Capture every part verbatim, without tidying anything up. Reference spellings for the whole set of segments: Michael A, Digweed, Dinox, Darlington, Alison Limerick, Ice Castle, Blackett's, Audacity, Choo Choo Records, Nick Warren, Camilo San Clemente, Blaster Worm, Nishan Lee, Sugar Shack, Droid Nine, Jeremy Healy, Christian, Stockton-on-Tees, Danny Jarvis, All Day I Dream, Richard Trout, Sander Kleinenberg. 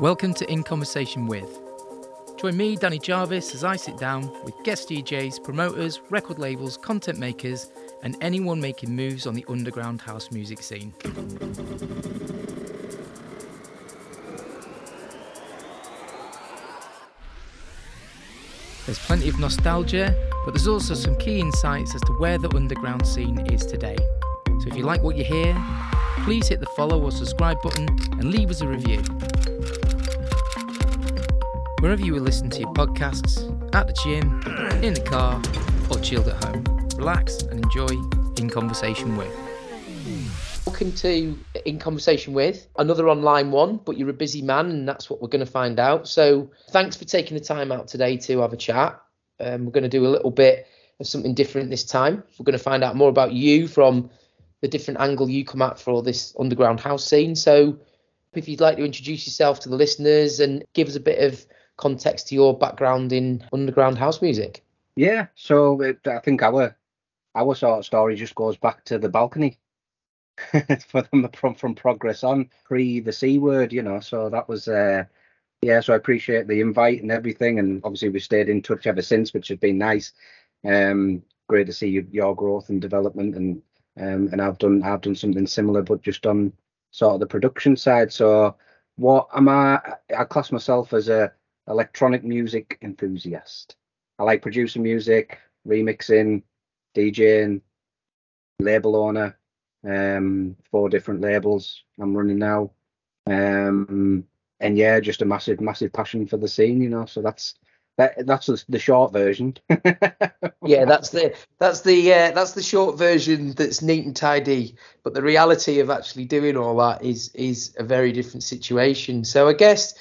Welcome to In Conversation With. Join me, Danny Jarvis, as I sit down with guest D Js, promoters, record labels, content makers, and anyone making moves on the underground house music scene. There's plenty of nostalgia, but there's also some key insights as to where the underground scene is today. So if you like what you hear, please hit the follow or subscribe button and leave us a review. Wherever you will listen to your podcasts, at the gym, in the car, or chilled at home, relax and enjoy In Conversation With. Welcome to In Conversation With, another online one, but you're a busy man and that's what we're going to find out. So thanks for taking the time out today to have a chat. Um, we're going to do a little bit of something different this time. We're going to find out more about you from the different angle you come at for all this underground house scene. So if you'd like to introduce yourself to the listeners and give us a bit of context to your background in underground house music. Yeah, so it, I think our our sort of story just goes back to the balcony from, from from Progress On, pre the C word, you know. So that was uh yeah so I appreciate the invite and everything, and obviously we stayed in touch ever since, which has been nice. Um great to see you, your growth and development, and um and I've done I've done something similar but just on sort of the production side. So what am I I class myself as a electronic music enthusiast. I like producing music, remixing, DJing, label owner, um, four different labels I'm running now. Um, and yeah, just a massive, massive passion for the scene, you know. So that's that, that's the short version. Yeah, that's the that's the uh, that's the short version that's neat and tidy. But the reality of actually doing all that is is a very different situation. So I guess,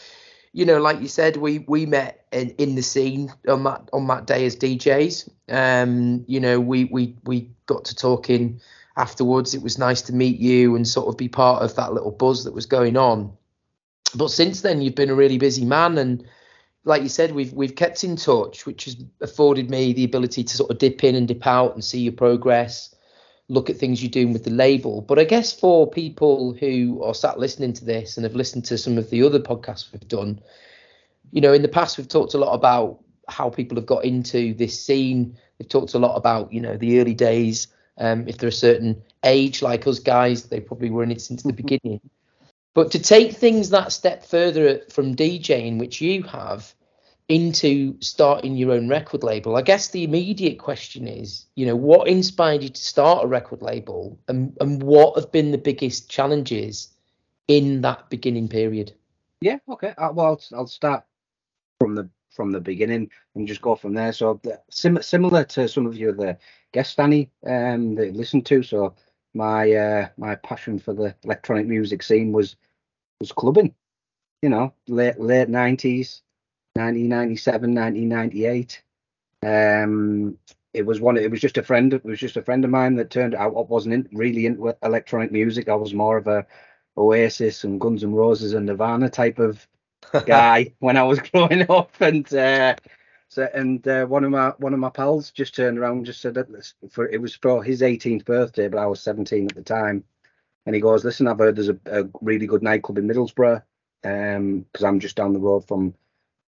you know, like you said, we we met in, in the scene on that on that day as D Js. Um, you know, we we we got to talking afterwards. It was nice to meet you and sort of be part of that little buzz that was going on. But since then, you've been a really busy man, and like you said, we've we've kept in touch, which has afforded me the ability to sort of dip in and dip out and see your progress, look at things you're doing with the label. But I guess for people who are sat listening to this and have listened to some of the other podcasts we've done, you know, in the past, we've talked a lot about how people have got into this scene. We've talked a lot about, you know, the early days. Um, if they're a certain age, like us guys, they probably were in it since the beginning. But to take things that step further from DJing, which you have, into starting your own record label, I guess the immediate question is, you know, what inspired you to start a record label, and, and what have been the biggest challenges in that beginning period? Yeah, okay. Uh, well, I'll, I'll start from the from the beginning and just go from there. So the, sim- similar to some of your other guests, Danny, um, that you listened to. So my uh, my passion for the electronic music scene was was clubbing. You know, late late nineties. nineteen ninety-seven, nineteen ninety-eight. Um, it was one. It was just a friend. It was just a friend of mine that turned out I wasn't in, really into electronic music. I was more of a Oasis and Guns N' Roses and Nirvana type of guy when I was growing up. And uh, so, and uh, one of my one of my pals just turned around and just said that for it was for his eighteenth birthday, but I was seventeen at the time. And he goes, "Listen, I've heard there's a, a really good nightclub in Middlesbrough, um, because I'm just down the road from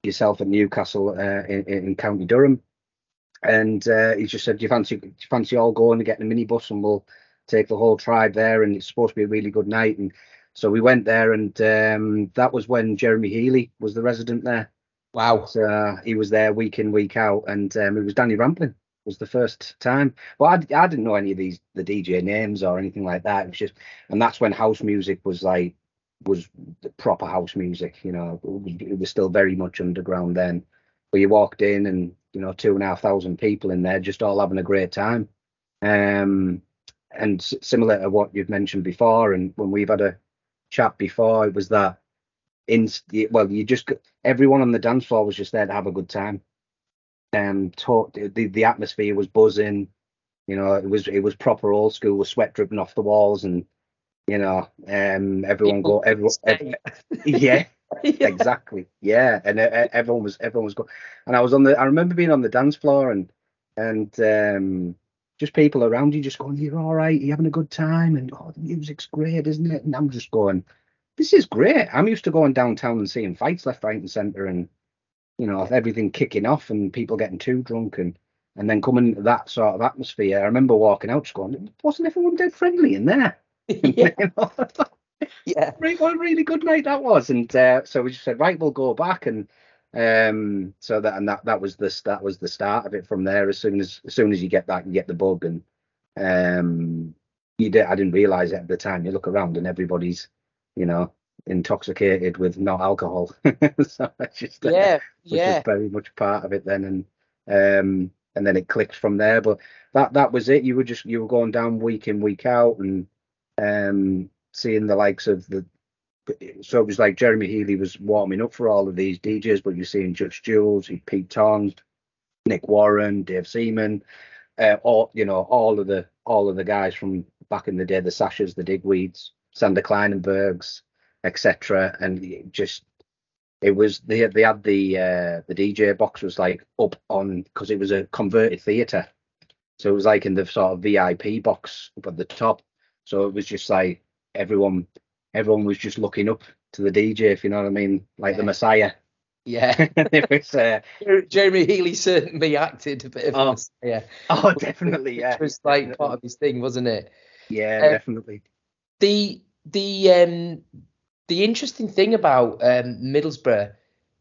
yourself at Newcastle uh, in, in County Durham," and uh, he just said, "Do you fancy, do you fancy all going and getting a minibus, and we'll take the whole tribe there, and it's supposed to be a really good night." And so we went there, and um, that was when Jeremy Healy was the resident there. Wow! So uh, he was there week in, week out, and um, it was Danny Rampling was the first time. Well, I, I didn't know any of these the D J names or anything like that. It was just, and that's when house music was like. was the proper house music, you know. It was, it was still very much underground then, but you walked in and, you know, two and a half thousand people in there just all having a great time. Um and s- similar to what you've mentioned before, and when we've had a chat before, it was that in well you just everyone on the dance floor was just there to have a good time, and talk the, the atmosphere was buzzing, you know. It was it was proper old school, with sweat dripping off the walls, and you know, um, everyone go, everyone, every, yeah, yeah, exactly, yeah, and uh, everyone was, everyone was going, and I was on the, I remember being on the dance floor, and and um, just people around you just going, "You're all right, you're having a good time," and, "Oh, the music's great, isn't it?" And I'm just going, this is great. I'm used to going downtown and seeing fights left, right and centre, and, you know, everything kicking off and people getting too drunk, and and then coming into that sort of atmosphere. I remember walking out just going, wasn't everyone dead friendly in there? Yeah. You know? Yeah. What a really good night that was. And uh, so we just said, right, we'll go back. And um, so that and that that was this that was the start of it from there. As soon as as soon as you get back and get the bug, and um, you did, I didn't realise it at the time. You look around and everybody's, you know, intoxicated with not alcohol. So that's just uh, yeah, which yeah. is very much part of it then, and um, and then it clicked from there. But that that was it. You were just you were going down week in, week out, and um. seeing the likes of the, so it was like Jeremy Healy was warming up for all of these D Js, but you're seeing Judge Jules, Pete Tong, Nick Warren, Dave Seaman, uh, all you know, all of the all of the guys from back in the day, the Sashas, the Digweeds, Sander Kleinenbergs, et cetera. And it just it was they had they had the uh, the D J box was like up on, because it was a converted theatre, so it was like in the sort of V I P box up at the top. So it was just like, Everyone, everyone was just looking up to the D J, if you know what I mean, like yeah. the Messiah. Yeah, it was, uh, Jeremy Healy certainly acted a bit of oh, a yeah, oh definitely, yeah, it was like definitely. part of his thing, wasn't it? Yeah, um, definitely. The the um the interesting thing about um Middlesbrough,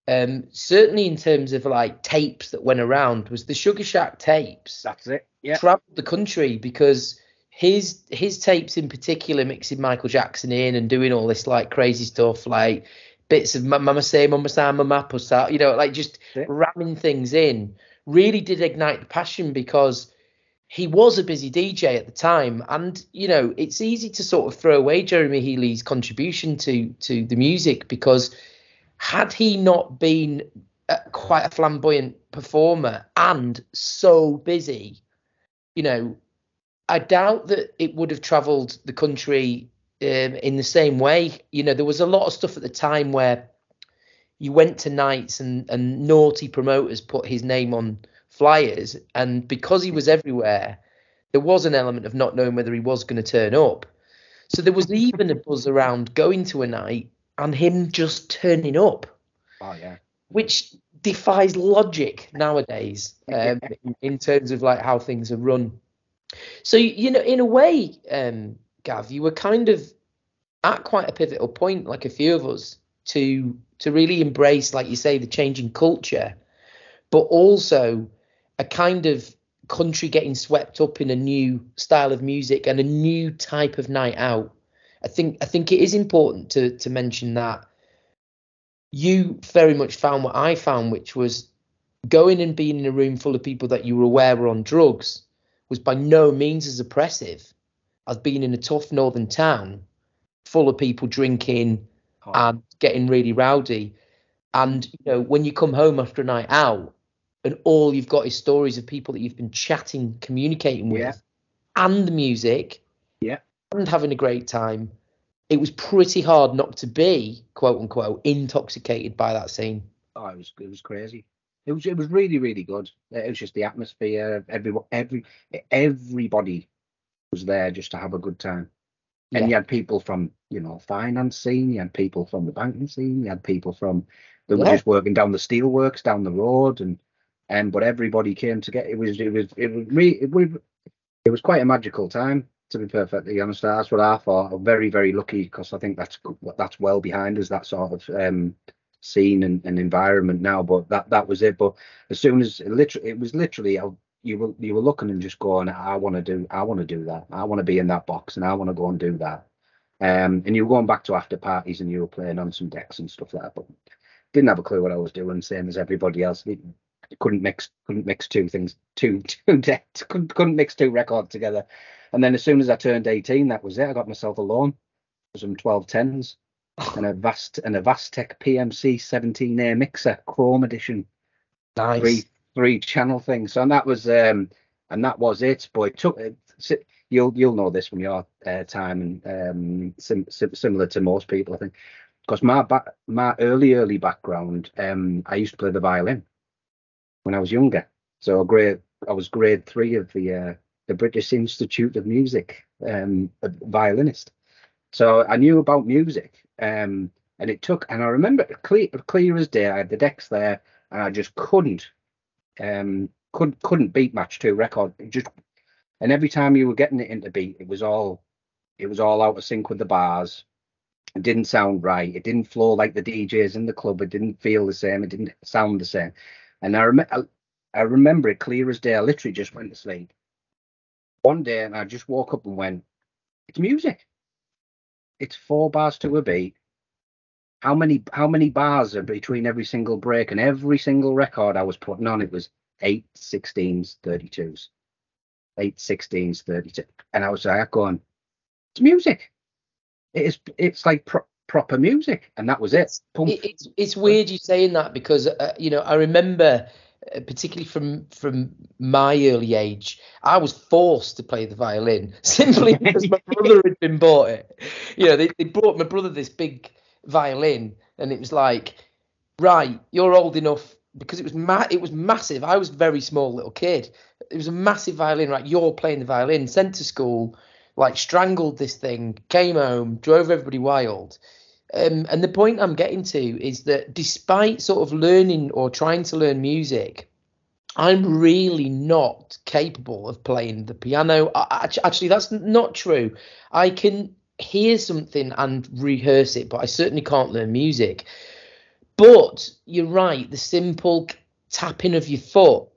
um certainly in terms of like tapes that went around, was the Sugar Shack tapes. That's it. Yeah, traveled the country because. His his tapes in particular, mixing Michael Jackson in and doing all this like crazy stuff, like bits of Mama Say, Mama Say, Mama Pussy, you know, like just yeah. ramming things in, really did ignite the passion, because he was a busy D J at the time. And, you know, it's easy to sort of throw away Jeremy Healy's contribution to, to the music, because had he not been a, quite a flamboyant performer and so busy, you know, I doubt that it would have travelled the country um, in the same way. You know, there was a lot of stuff at the time where you went to nights and, and naughty promoters put his name on flyers. And because he was everywhere, there was an element of not knowing whether he was going to turn up. So there was even a buzz around going to a night and him just turning up. Oh, yeah. Which defies logic nowadays um, in, in terms of like how things are run. So, you know, in a way, um, Gav, you were kind of at quite a pivotal point, like a few of us, to to really embrace, like you say, the changing culture, but also a kind of country getting swept up in a new style of music and a new type of night out. I think I think it is important to to mention that you very much found what I found, which was going and being in a room full of people that you were aware were on drugs was by no means as oppressive as being in a tough northern town full of people drinking oh. and getting really rowdy. And, you know, when you come home after a night out and all you've got is stories of people that you've been chatting, communicating with yeah. and the music yeah, and having a great time, it was pretty hard not to be, quote unquote, intoxicated by that scene. Oh, it was, it was crazy. It was it was really really good. It was just the atmosphere. Every every everybody was there just to have a good time, and yeah. you had people from, you know, finance scene. You had people from the banking scene. You had people from that yeah. were just working down the steelworks down the road, and and but everybody came together. It was it was it was really it was, it was quite a magical time, to be perfectly honest. That's what I thought. I'm very very lucky, because I think that's that's well behind us, that sort of um, scene and, and environment now. But that that was it. But as soon as it literally it was literally I, you were you were looking and just going, I want to do I want to do that I want to be in that box and I want to go and do that, um and you were going back to after parties and you were playing on some decks and stuff like that, but didn't have a clue what I was doing, same as everybody else. Couldn't mix couldn't mix two things two two decks couldn't, couldn't mix two records together. And then as soon as I turned eighteen, that was it. I got myself a loan, some twelve tens and a vast and a Vastec P M C seventeen A mixer, Chrome edition, nice three, three channel thing. So and that was um and that was it. But it took it, you'll you'll know this from your uh, time, and um sim, sim, similar to most people, I think, because my ba- my early early background, um I used to play the violin when I was younger. So grade I was grade three of the uh, the British Institute of Music, um a violinist. So I knew about music. Um, and it took, and I remember clear, clear as day, I had the decks there, and I just couldn't, um, couldn't, couldn't beat Match Two record. It just, and every time you were getting it into beat, it was all, it was all out of sync with the bars. It didn't sound right. It didn't flow like the D Js in the club. It didn't feel the same. It didn't sound the same. And I remember, I, I remember it clear as day. I literally just went to sleep one day, and I just woke up and went, "It's music. It's four bars to a beat. How many how many bars are between every single break?" And every single record I was putting on, it was eight sixteens, thirty-twos, eight sixteens, thirty-two, and I was like, going, "It's music. It is. It's like pro- proper music," and that was it. Pump. It's it's weird you saying that because uh, you know I remember uh, particularly from from my early age, I was forced to play the violin simply because my brother had been bought it. You know, they they bought my brother this big violin, and it was like, right, you're old enough because it was ma- it was massive. I was a very small little kid. It was a massive violin. Right, you're playing the violin. Sent to school. Like strangled this thing, came home, drove everybody wild. Um, and the point I'm getting to is that despite sort of learning or trying to learn music, I'm really not capable of playing the piano. I, actually, that's not true. I can hear something and rehearse it, but I certainly can't learn music. But you're right, the simple tapping of your foot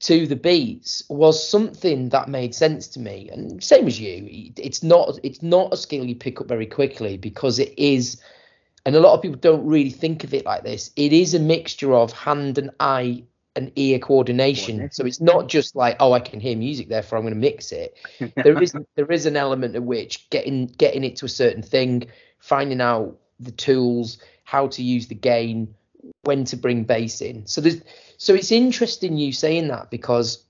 to the beats was something that made sense to me, and same as you, it's not it's not a skill you pick up very quickly because it is, and a lot of people don't really think of it like this, it is a mixture of hand and eye and ear coordination. So it's not just like, oh, I can hear music, therefore I'm going to mix it. There is there is an element of which getting getting it to a certain thing, finding out the tools, how to use the gain, when to bring bass in. So there's so it's interesting you saying that because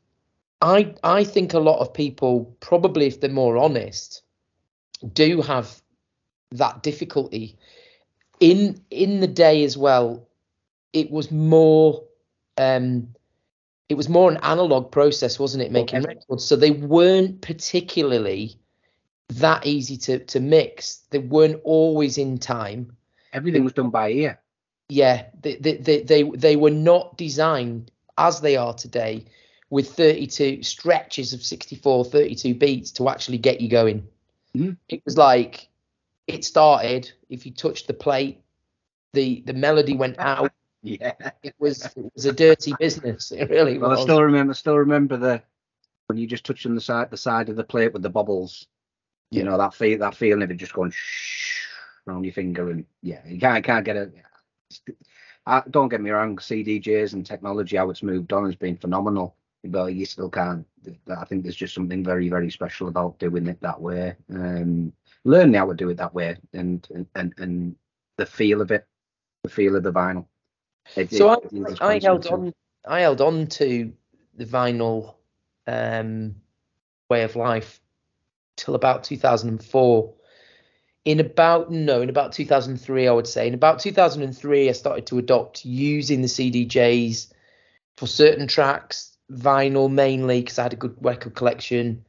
I I think a lot of people probably, if they're more honest, do have that difficulty. In in the day as well, it was more um it was more an analog process, wasn't it, making okay. records? So they weren't particularly that easy to to mix. They weren't always in time. Everything was done by ear. Yeah, they, they they they were not designed as they are today with thirty-two stretches of sixty-four, thirty-two beats to actually get you going. Mm-hmm. It was like it started. If you touched the plate, the the melody went out. Yeah, it was it was a dirty business. It really well, was. I still remember. I still remember the when you just touched on the side the side of the plate with the bubbles. Yeah. You know that feel that feeling of it just going shh around your finger, and yeah, you can't can't get a. I, don't get me wrong, C D Js and technology, how it's moved on has been phenomenal, but you still can't. I think there's just something very, very special about doing it that way. Um, learning how to do it that way, and and and the feel of it, the feel of the vinyl. It, so it, it I, I held on. I held on to the vinyl um, way of life till about two thousand four. In about, no, in about two thousand three, I would say. In about two thousand three, I started to adopt using the C D Js for certain tracks, vinyl mainly, because I had a good record collection,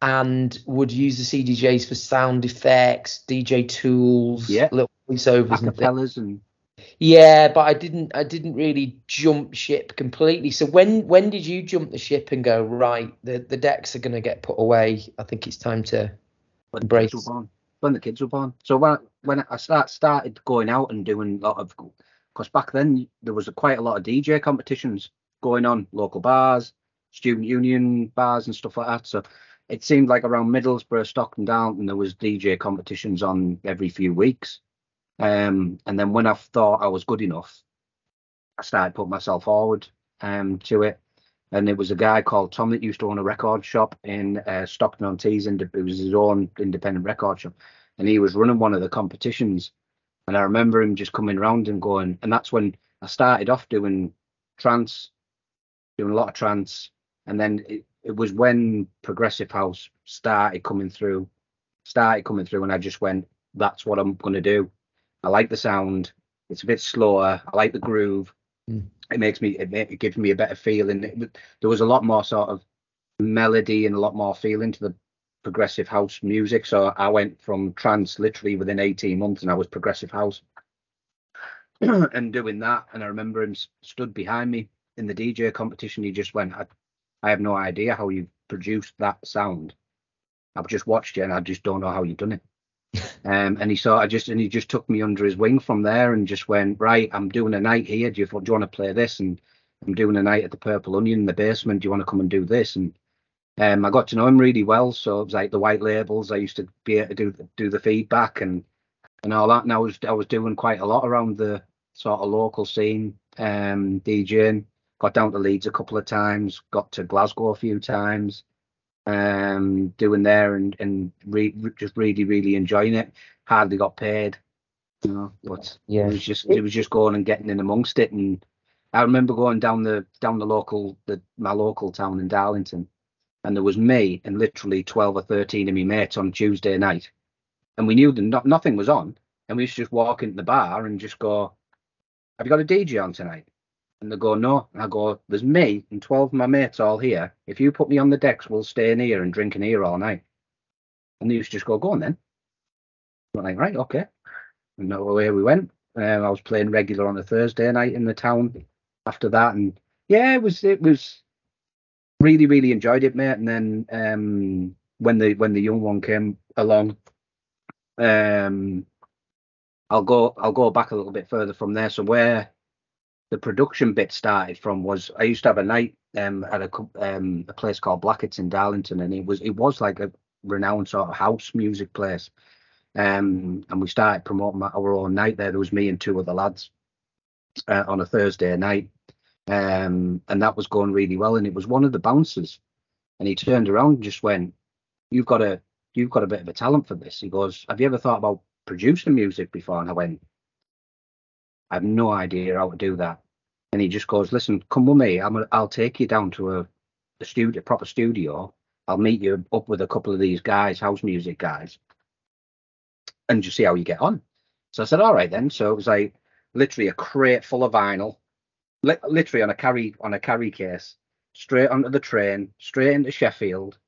and would use the C D Js for sound effects, D J tools, yeah. little voiceovers and things. And... Yeah, but I didn't, I didn't really jump ship completely. So when, when did you jump the ship and go, right, the, the decks are going to get put away. I think it's time to embrace on. When the kids were born. So when I, when I start, started going out and doing a lot of, because back then there was a, quite a lot of D J competitions going on, local bars, student union bars and stuff like that. So it seemed like around Middlesbrough, Stockton, Darlington, there was D J competitions on every few weeks. Um, and then when I thought I was good enough, I started putting myself forward um, to it. And it was a guy called Tom that used to own a record shop in uh, Stockton-on-Tees. It was his own independent record shop. And he was running one of the competitions. And I remember him just coming round and going, and that's when I started off doing trance, doing a lot of trance. And then it, it was when Progressive House started coming through, started coming through. And I just went, that's what I'm going to do. I like the sound. It's a bit slower. I like the groove. Mm. It makes me, it, it gives me a better feeling. It, there was a lot more sort of melody and a lot more feeling to the progressive house music. So I went from trance literally within eighteen months and I was progressive house and doing that. And I remember him stood behind me in the D J competition. He just went, I, I have no idea how you produced that sound. I've just watched you and I just don't know how you've done it. um, and he sort of just, and he just took me under his wing from there and just went, right, I'm doing a night here. Do you, do you want to play this? And I'm doing a night at the Purple Onion in the basement. Do you want to come and do this? And um, I got to know him really well. So it was like the White Labels. I used to be able to do, do the feedback and, and all that. And I was, I was doing quite a lot around the sort of local scene, um, DJing. Got down to Leeds a couple of times, got to Glasgow a few times, um, doing there and and re, re, just really really enjoying it. Hardly got paid, you know, but yeah, it was just it was just going and getting in amongst it. And I remember going down the down the local the my local town in Darlington, and there was me and literally twelve or thirteen of my mates on Tuesday night, and we knew that not, nothing was on, and we used to just walk into the bar and just go, "Have you got a D J on tonight?" And they go, "No." And I go, "There's me and twelve of my mates all here. If you put me on the decks, we'll stay in here and drink in here all night." And they used to just go, "Go on then." I'm like, "Right, okay." And away we went. Um, I was playing regular on a Thursday night in the town after that. And yeah, it was it was really, really enjoyed it, mate. And then um, when the when the young one came along, um, I'll go I'll go back a little bit further from there. So where the production bit started from was I used to have a night um, at a um, a place called Blackett's in Darlington, and it was it was like a renowned sort of house music place, um, and we started promoting our own night there. There was me and two other lads uh, on a Thursday night, um, and that was going really well. And it was one of the bouncers, and he turned around and just went, "You've got a you've got a bit of a talent for this." He goes, "Have you ever thought about producing music before?" And I went, "I have no idea how to do that." And he just goes, "Listen, come with me. I'm a, I'll take you down to a, a studio, a proper studio. I'll meet you up with a couple of these guys, house music guys, and just see how you get on." So I said, "All right then." So it was like literally a crate full of vinyl, li- literally on a carry on a carry case, straight onto the train, straight into Sheffield.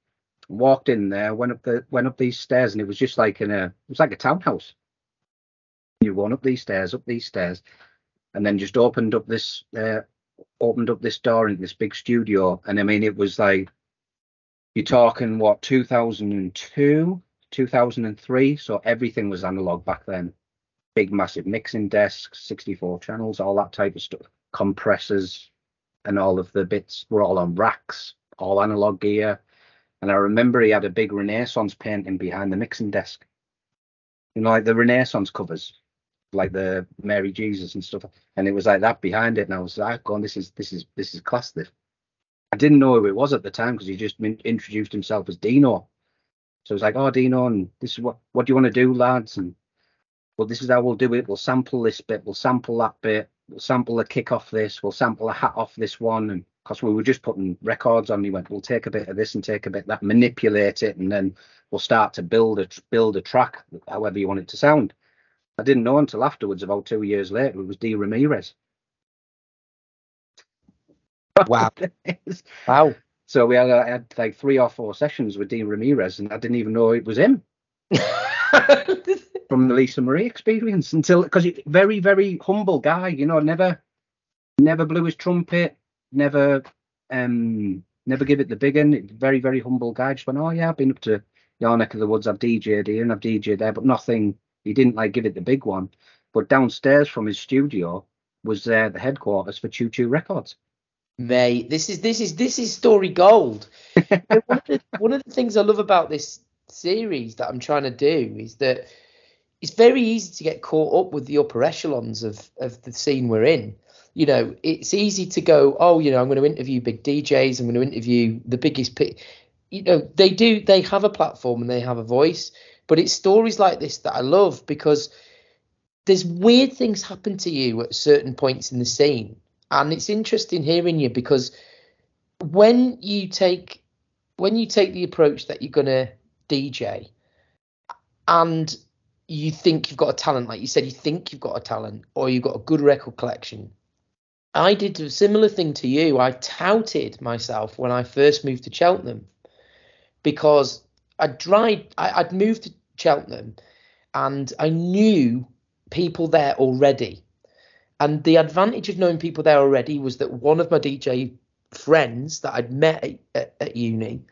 Walked in there, went up the went up these stairs, and it was just like in a it was like a townhouse. You went up these stairs, up these stairs, and then just opened up this uh, opened up this door in this big studio. And I mean, it was like, you're talking what, two thousand two, two thousand three. So everything was analog back then. Big, massive mixing desks, sixty-four channels, all that type of stuff. Compressors and all of the bits were all on racks, all analog gear. And I remember he had a big Renaissance painting behind the mixing desk. You know, like the Renaissance covers, like the Mary Jesus and stuff, and it was like that behind it. And I was like, "Going, this is this is this is class." This I didn't know who it was at the time because he just introduced himself as Dino. So it was like, "Oh, Dino, and this is what what do you want to do, lads?" And well, this is how we'll do it. We'll sample this bit. We'll sample that bit. We'll sample a kick off this. We'll sample a hat off this one. And because we were just putting records on, he went, "We'll take a bit of this and take a bit of that, manipulate it, and then we'll start to build a build a track, however you want it to sound." I didn't know until afterwards, about two years later, it was Dee Ramirez. Wow! Wow! So we had, I had like three or four sessions with Dee Ramirez, and I didn't even know it was him from the Lisa Marie experience until, because he's very very humble guy, you know, never never blew his trumpet. Never, um, never give it the big end. Very, very humble guy. Just went, "Oh yeah, I've been up to your neck of the woods. I've D J'd here and I've D J'd there," but nothing. He didn't like give it the big one. But downstairs from his studio was uh, the headquarters for Choo Choo Records. Mate, this is this is this is story gold. one, of the, one of the things I love about this series that I'm trying to do is that it's very easy to get caught up with the upper echelons of of the scene we're in. You know, it's easy to go, "Oh, you know, I'm going to interview big D Js. I'm going to interview the biggest." P-. You know, they do. They have a platform and they have a voice. But it's stories like this that I love, because there's weird things happen to you at certain points in the scene. And it's interesting hearing you, because when you take when you take the approach that you're going to D J and you think you've got a talent, like you said, you think you've got a talent or you've got a good record collection. I did a similar thing to you. I touted myself when I first moved to Cheltenham, because I'd tried, I, I'd moved to Cheltenham and I knew people there already. And the advantage of knowing people there already was that one of my D J friends that I'd met at, at, at uni,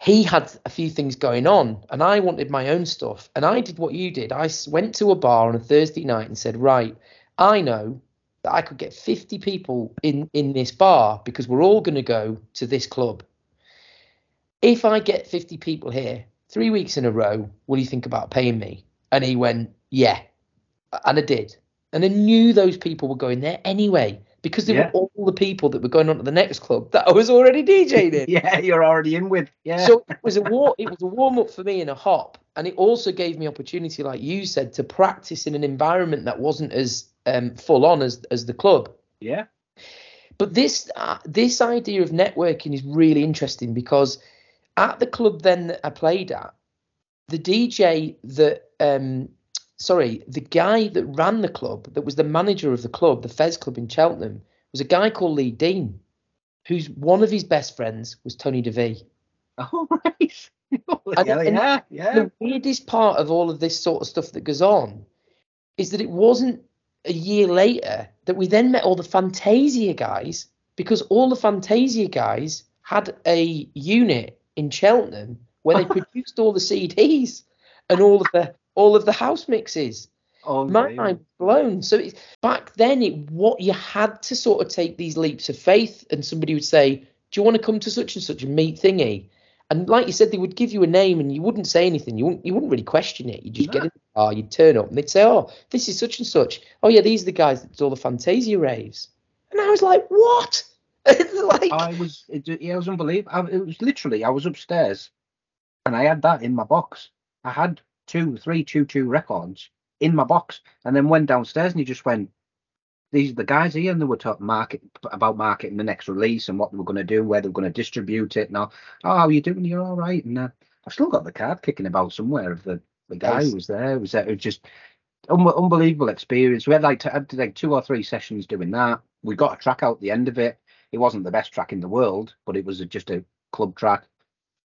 he had a few things going on and I wanted my own stuff. And I did what you did. I went to a bar on a Thursday night and said, right, I know that I could get fifty people in, in this bar because we're all going to go to this club. If I get fifty people here three weeks in a row, what do you think about paying me? And he went, yeah. And I did. And I knew those people were going there anyway, because they yeah. were all the people that were going on to the next club that I was already DJing in. yeah, you're already in with. Yeah. So it was a war- it was a warm up for me in a hop. And it also gave me opportunity, like you said, to practice in an environment that wasn't as um, full on as, as the club. Yeah. But this uh, this idea of networking is really interesting, because at the club then that I played at, the D J that um, – sorry, the guy that ran the club, that was the manager of the club, the Fez Club in Cheltenham, was a guy called Lee Dean, who's one of his best friends was Tony DeVee. Oh, right. Oh, and, yeah, and yeah, yeah. The weirdest part of all of this sort of stuff that goes on is that it wasn't a year later that we then met all the Fantasia guys, because all the Fantasia guys had a unit in Cheltenham where they produced all the C Ds and all of the... all of the house mixes. Oh, my mind blown. So it's, back then, it what you had to sort of take these leaps of faith, and somebody would say, do you want to come to such and such a meet thingy? And like you said, they would give you a name and you wouldn't say anything. You wouldn't, you wouldn't really question it. You'd just no. get in the car, you'd turn up and they'd say, oh, this is such and such. Oh, yeah, these are the guys that do all the Fantasia raves. And I was like, what? like, I was, it, yeah, it was unbelievable. It was literally, I was upstairs and I had that in my box. I had two, three Choo Choo records in my box, and then went downstairs and he just went, these are the guys here, and they were talking market, about marketing the next release and what they were going to do, where they were going to distribute it, and all, oh, how are you doing? You're all right. And uh, I've still got the card kicking about somewhere of the, the guy yes. who was there. It was, it was just un- unbelievable experience. We had like, t- had like two or three sessions doing that. We got a track out the end of it. It wasn't the best track in the world, but it was a, just a club track.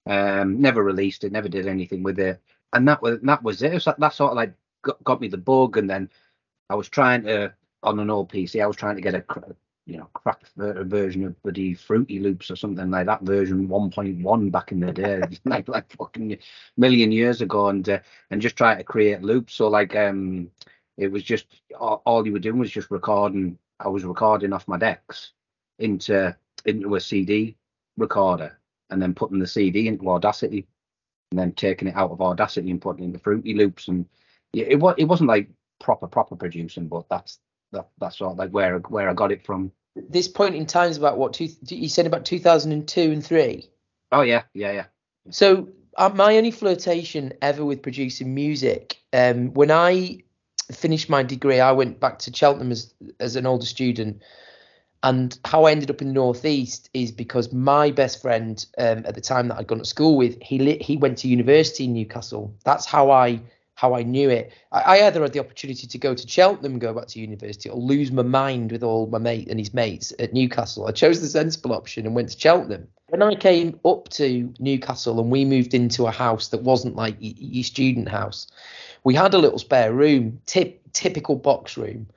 Um, never released it, never did anything with it. And that was that was it. It was that, that sort of like got, got me the bug. And then I was trying to, on an old P C, I was trying to get a you know cracked version of bloody Fruity Loops or something like that, version one point one back in the day, like like fucking million years ago, and uh, and just try to create loops. So like um, it was just all, all you were doing was just recording. I was recording off my decks into into a C D recorder, and then putting the C D into Audacity, and then taking it out of Audacity and putting it into Fruity Loops. And yeah, it was it wasn't like proper proper producing, but that's that, that's sort of like where where I got it from. This point in time is about what two, you said about two thousand two and three. Oh yeah, yeah, yeah. So uh, my only flirtation ever with producing music, um, when I finished my degree, I went back to Cheltenham as as an older student. And how I ended up in the Northeast is because my best friend um, at the time that I'd gone to school with, he lit, he went to university in Newcastle. That's how I how I knew it. I, I either had the opportunity to go to Cheltenham and go back to university, or lose my mind with all my mate and his mates at Newcastle. I chose the sensible option and went to Cheltenham. When I came up to Newcastle and we moved into a house that wasn't like your student house, we had a little spare room, tip, typical box room.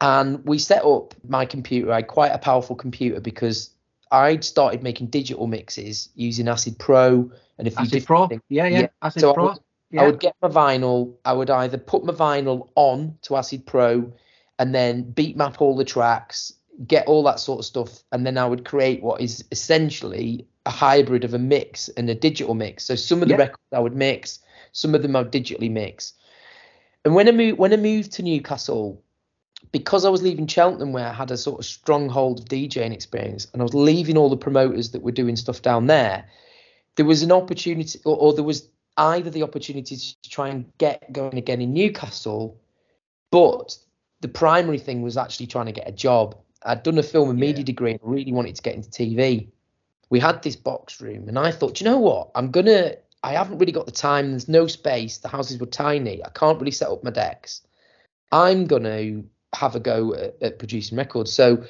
And we set up my computer. I had quite a powerful computer because I'd started making digital mixes using Acid Pro. And if Acid you did Pro, anything, yeah, yeah, yeah. Acid so Pro. I would, yeah. I would get my vinyl. I would either put my vinyl on to Acid Pro and then beat map all the tracks, get all that sort of stuff, and then I would create what is essentially a hybrid of a mix and a digital mix. So some of the yeah. records I would mix, some of them I would digitally mix. And when I moved, when I moved to Newcastle, because I was leaving Cheltenham, where I had a sort of stronghold of DJing experience, and I was leaving all the promoters that were doing stuff down there, there was an opportunity, or, or there was either the opportunity to try and get going again in Newcastle, but the primary thing was actually trying to get a job. I'd done a film and media yeah. degree and really wanted to get into T V. We had this box room, and I thought, do you know what? I'm going to, I haven't really got the time. There's no space. The houses were tiny. I can't really set up my decks. I'm going to have a go at, at producing records. So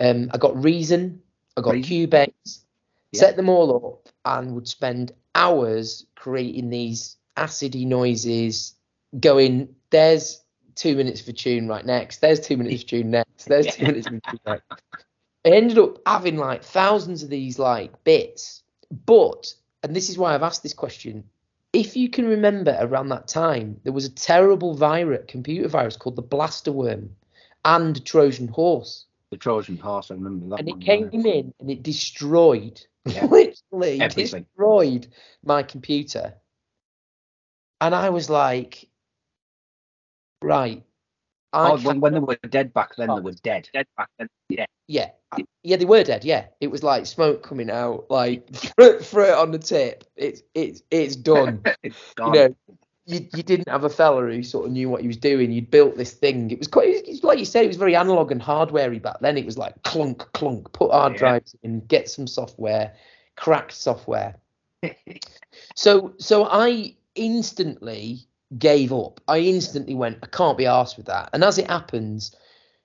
um I got Reason, I got Cubase, yeah. set them all up, and would spend hours creating these acidy noises, going, there's two minutes for tune right next, there's two minutes for tune next, there's two minutes for tune next. I ended up having like thousands of these like bits. But, and this is why I've asked this question, if you can remember around that time, there was a terrible virus, computer virus called the Blaster Worm and Trojan Horse. The Trojan Horse, I remember that. And it one, came yeah. in and it destroyed, yeah. literally Everything. destroyed my computer. And I was like, right. I oh, when, when they were dead back then, oh. they were dead. Dead back then, yeah. Yeah, yeah, they were dead. Yeah, it was like smoke coming out, like throw it on the tip. It's it's it's done. It's gone. You know, you, you didn't have a fella who sort of knew what he was doing. You'd built this thing. It was quite, it's like you said, it was very analog and hardwarey back then. It was like clunk clunk, put hard yeah. drives in, get some software, cracked software. so so I instantly gave up. I instantly went, I can't be arsed with that. And as it happens,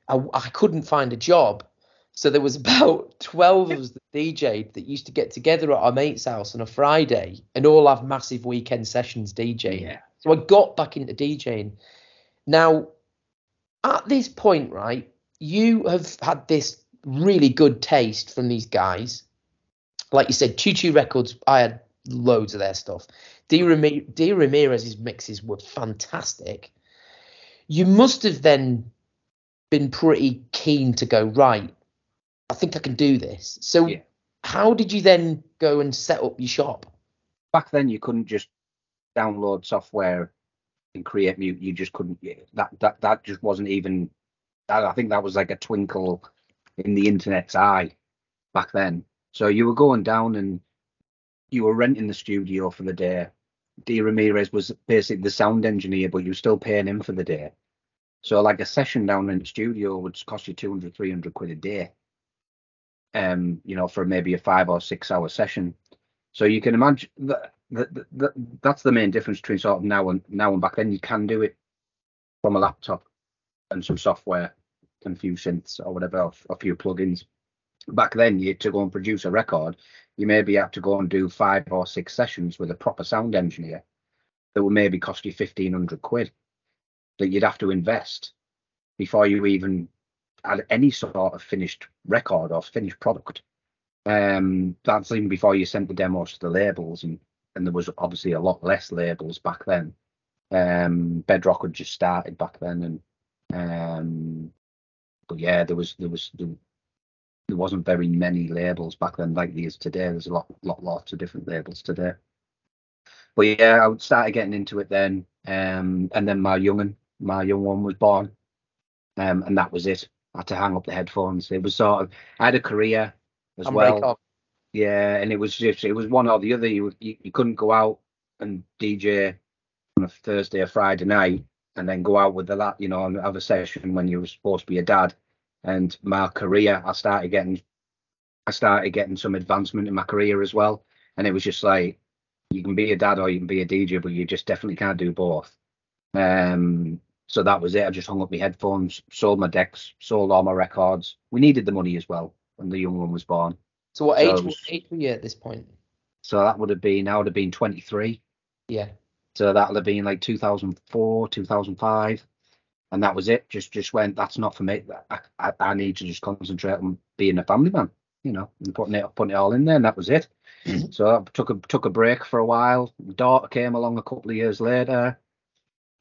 I, I couldn't find a job. So there was about twelve of us that D J'd that used to get together at our mate's house on a Friday and all have massive weekend sessions DJing. Yeah. So I got back into DJing. Now, at this point, right, you have had this really good taste from these guys. Like you said, Choo Choo Records, I had loads of their stuff. Dee Ram- Dee Ramirez's mixes were fantastic. You must have then been pretty keen to go, right, I think I can do this. So yeah. how did you then go and set up your shop? Back then you couldn't just download software and create music. You just couldn't. That that that just wasn't even. I think that was like a twinkle in the internet's eye back then. So you were going down and you were renting the studio for the day. Dee Ramirez was basically the sound engineer, but you were still paying him for the day. So like a session down in the studio would cost you two hundred, three hundred quid a day. Um, you know, for maybe a five or six hour session. So you can imagine that, that, that, that that's the main difference between sort of now and now and back then. You can do it from a laptop and some software and a few synths or whatever, or a few plugins. Back then, you to go and produce a record, you maybe have to go and do five or six sessions with a proper sound engineer that would maybe cost you fifteen hundred quid that you'd have to invest before you even had any sort of finished record or finished product. Um, that's even before you sent the demos to the labels, and, and there was obviously a lot less labels back then. Um, Bedrock had just started back then, and um, but yeah, there was there was there wasn't very many labels back then like there is today. There's a lot lot lots of different labels today. But yeah, I started getting into it then, um, and then my young'un, my young one was born, um, and that was it. I had to hang up the headphones. It was sort of, I had a career as and well. Yeah, and it was just, it was one or the other. You, you you couldn't go out and D J on a Thursday or Friday night and then go out with the lap, you know, and have a session when you were supposed to be a dad. And my career, I started getting, I started getting some advancement in my career as well. And it was just like, you can be a dad or you can be a D J, but you just definitely can't do both. Um. So that was it. I just hung up my headphones, sold my decks, sold all my records. We needed the money as well when the young one was born. So what age, so, what age were you at this point? So that would have been, I would have been twenty-three. Yeah. So that would have been like two thousand four, two thousand five. And that was it. Just just went, that's not for me. I, I, I need to just concentrate on being a family man, you know, and putting it, putting it all in there. And that was it. So I took a, took a break for a while. My daughter came along a couple of years later.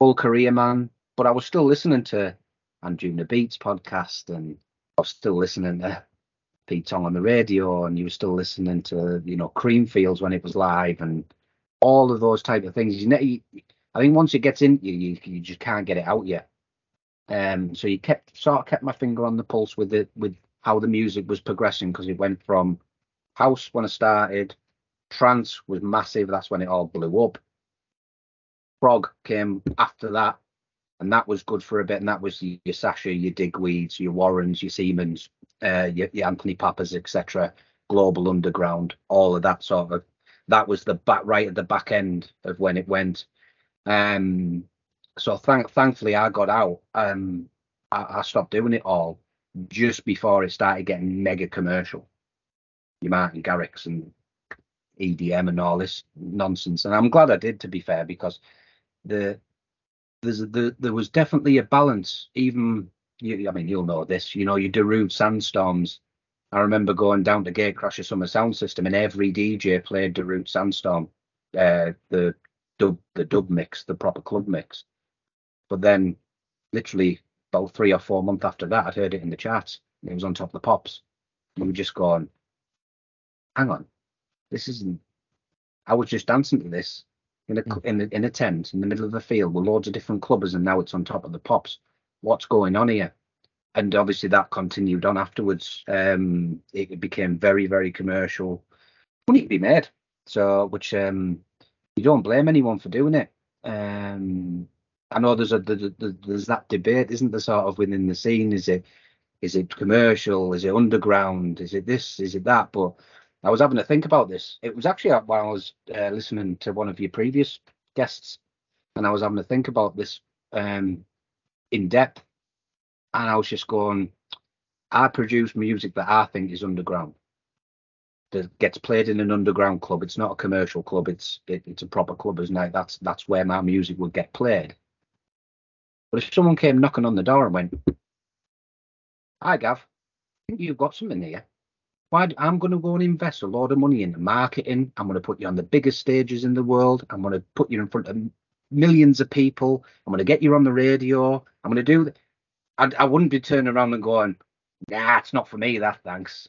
Full career man. But I was still listening to Andrew Beats podcast, and I was still listening to Pete Tong on the radio, and you were still listening to, you know, Creamfields when it was live, and all of those type of things. You know, you, I think once it gets in you, you, you just can't get it out yet. Um, so you kept sort of kept my finger on the pulse with it, with how the music was progressing, because it went from house when I started, trance was massive. That's when it all blew up. Prog came after that. And that was good for a bit, and that was your Sasha, your Digweeds, your Warrens, your Siemens, uh, your, your Anthony Pappas, et cetera. Global Underground, all of that sort of. That was the back right at the back end of when it went. Um, so thank, thankfully, I got out. Um, I, I stopped doing it all just before it started getting mega commercial. Your Martin Garrix and E D M and all this nonsense. And I'm glad I did, to be fair, because the there's the there was definitely a balance. Even you, I mean, you'll know this. You know, you Darude Sandstorms. I remember going down to Gatecrasher Summer Sound System, and every D J played Darude Sandstorm, uh, the dub the dub mix, the proper club mix. But then, literally about three or four months after that, I'd heard it in the charts. It was on Top of the Pops. We were just going, hang on, this isn't. I was just dancing to this in a mm. in a, in a tent in the middle of the field with loads of different clubbers, and now it's on Top of the Pops. What's going on here? And obviously that continued on afterwards. Um, it became very, very commercial. Money to be made. So, which um, you don't blame anyone for doing it. Um, I know there's a there's that debate, isn't there, sort of within the scene? Is it is it commercial? Is it underground? Is it this? Is it that? But I was having to think about this. It was actually while I was uh, listening to one of your previous guests, and I was having to think about this um, in depth. And I was just going, I produce music that I think is underground, that gets played in an underground club. It's not a commercial club. It's it, it's a proper clubber's night. That's that's where my music would get played. But if someone came knocking on the door and went, "Hi, Gav, I think you've got something here. Why? I'm going to go and invest a load of money into marketing. I'm going to put you on the biggest stages in the world. I'm going to put you in front of millions of people. I'm going to get you on the radio. I'm going to do that." I'd, I wouldn't be turning around and going, "Nah, it's not for me, that, thanks."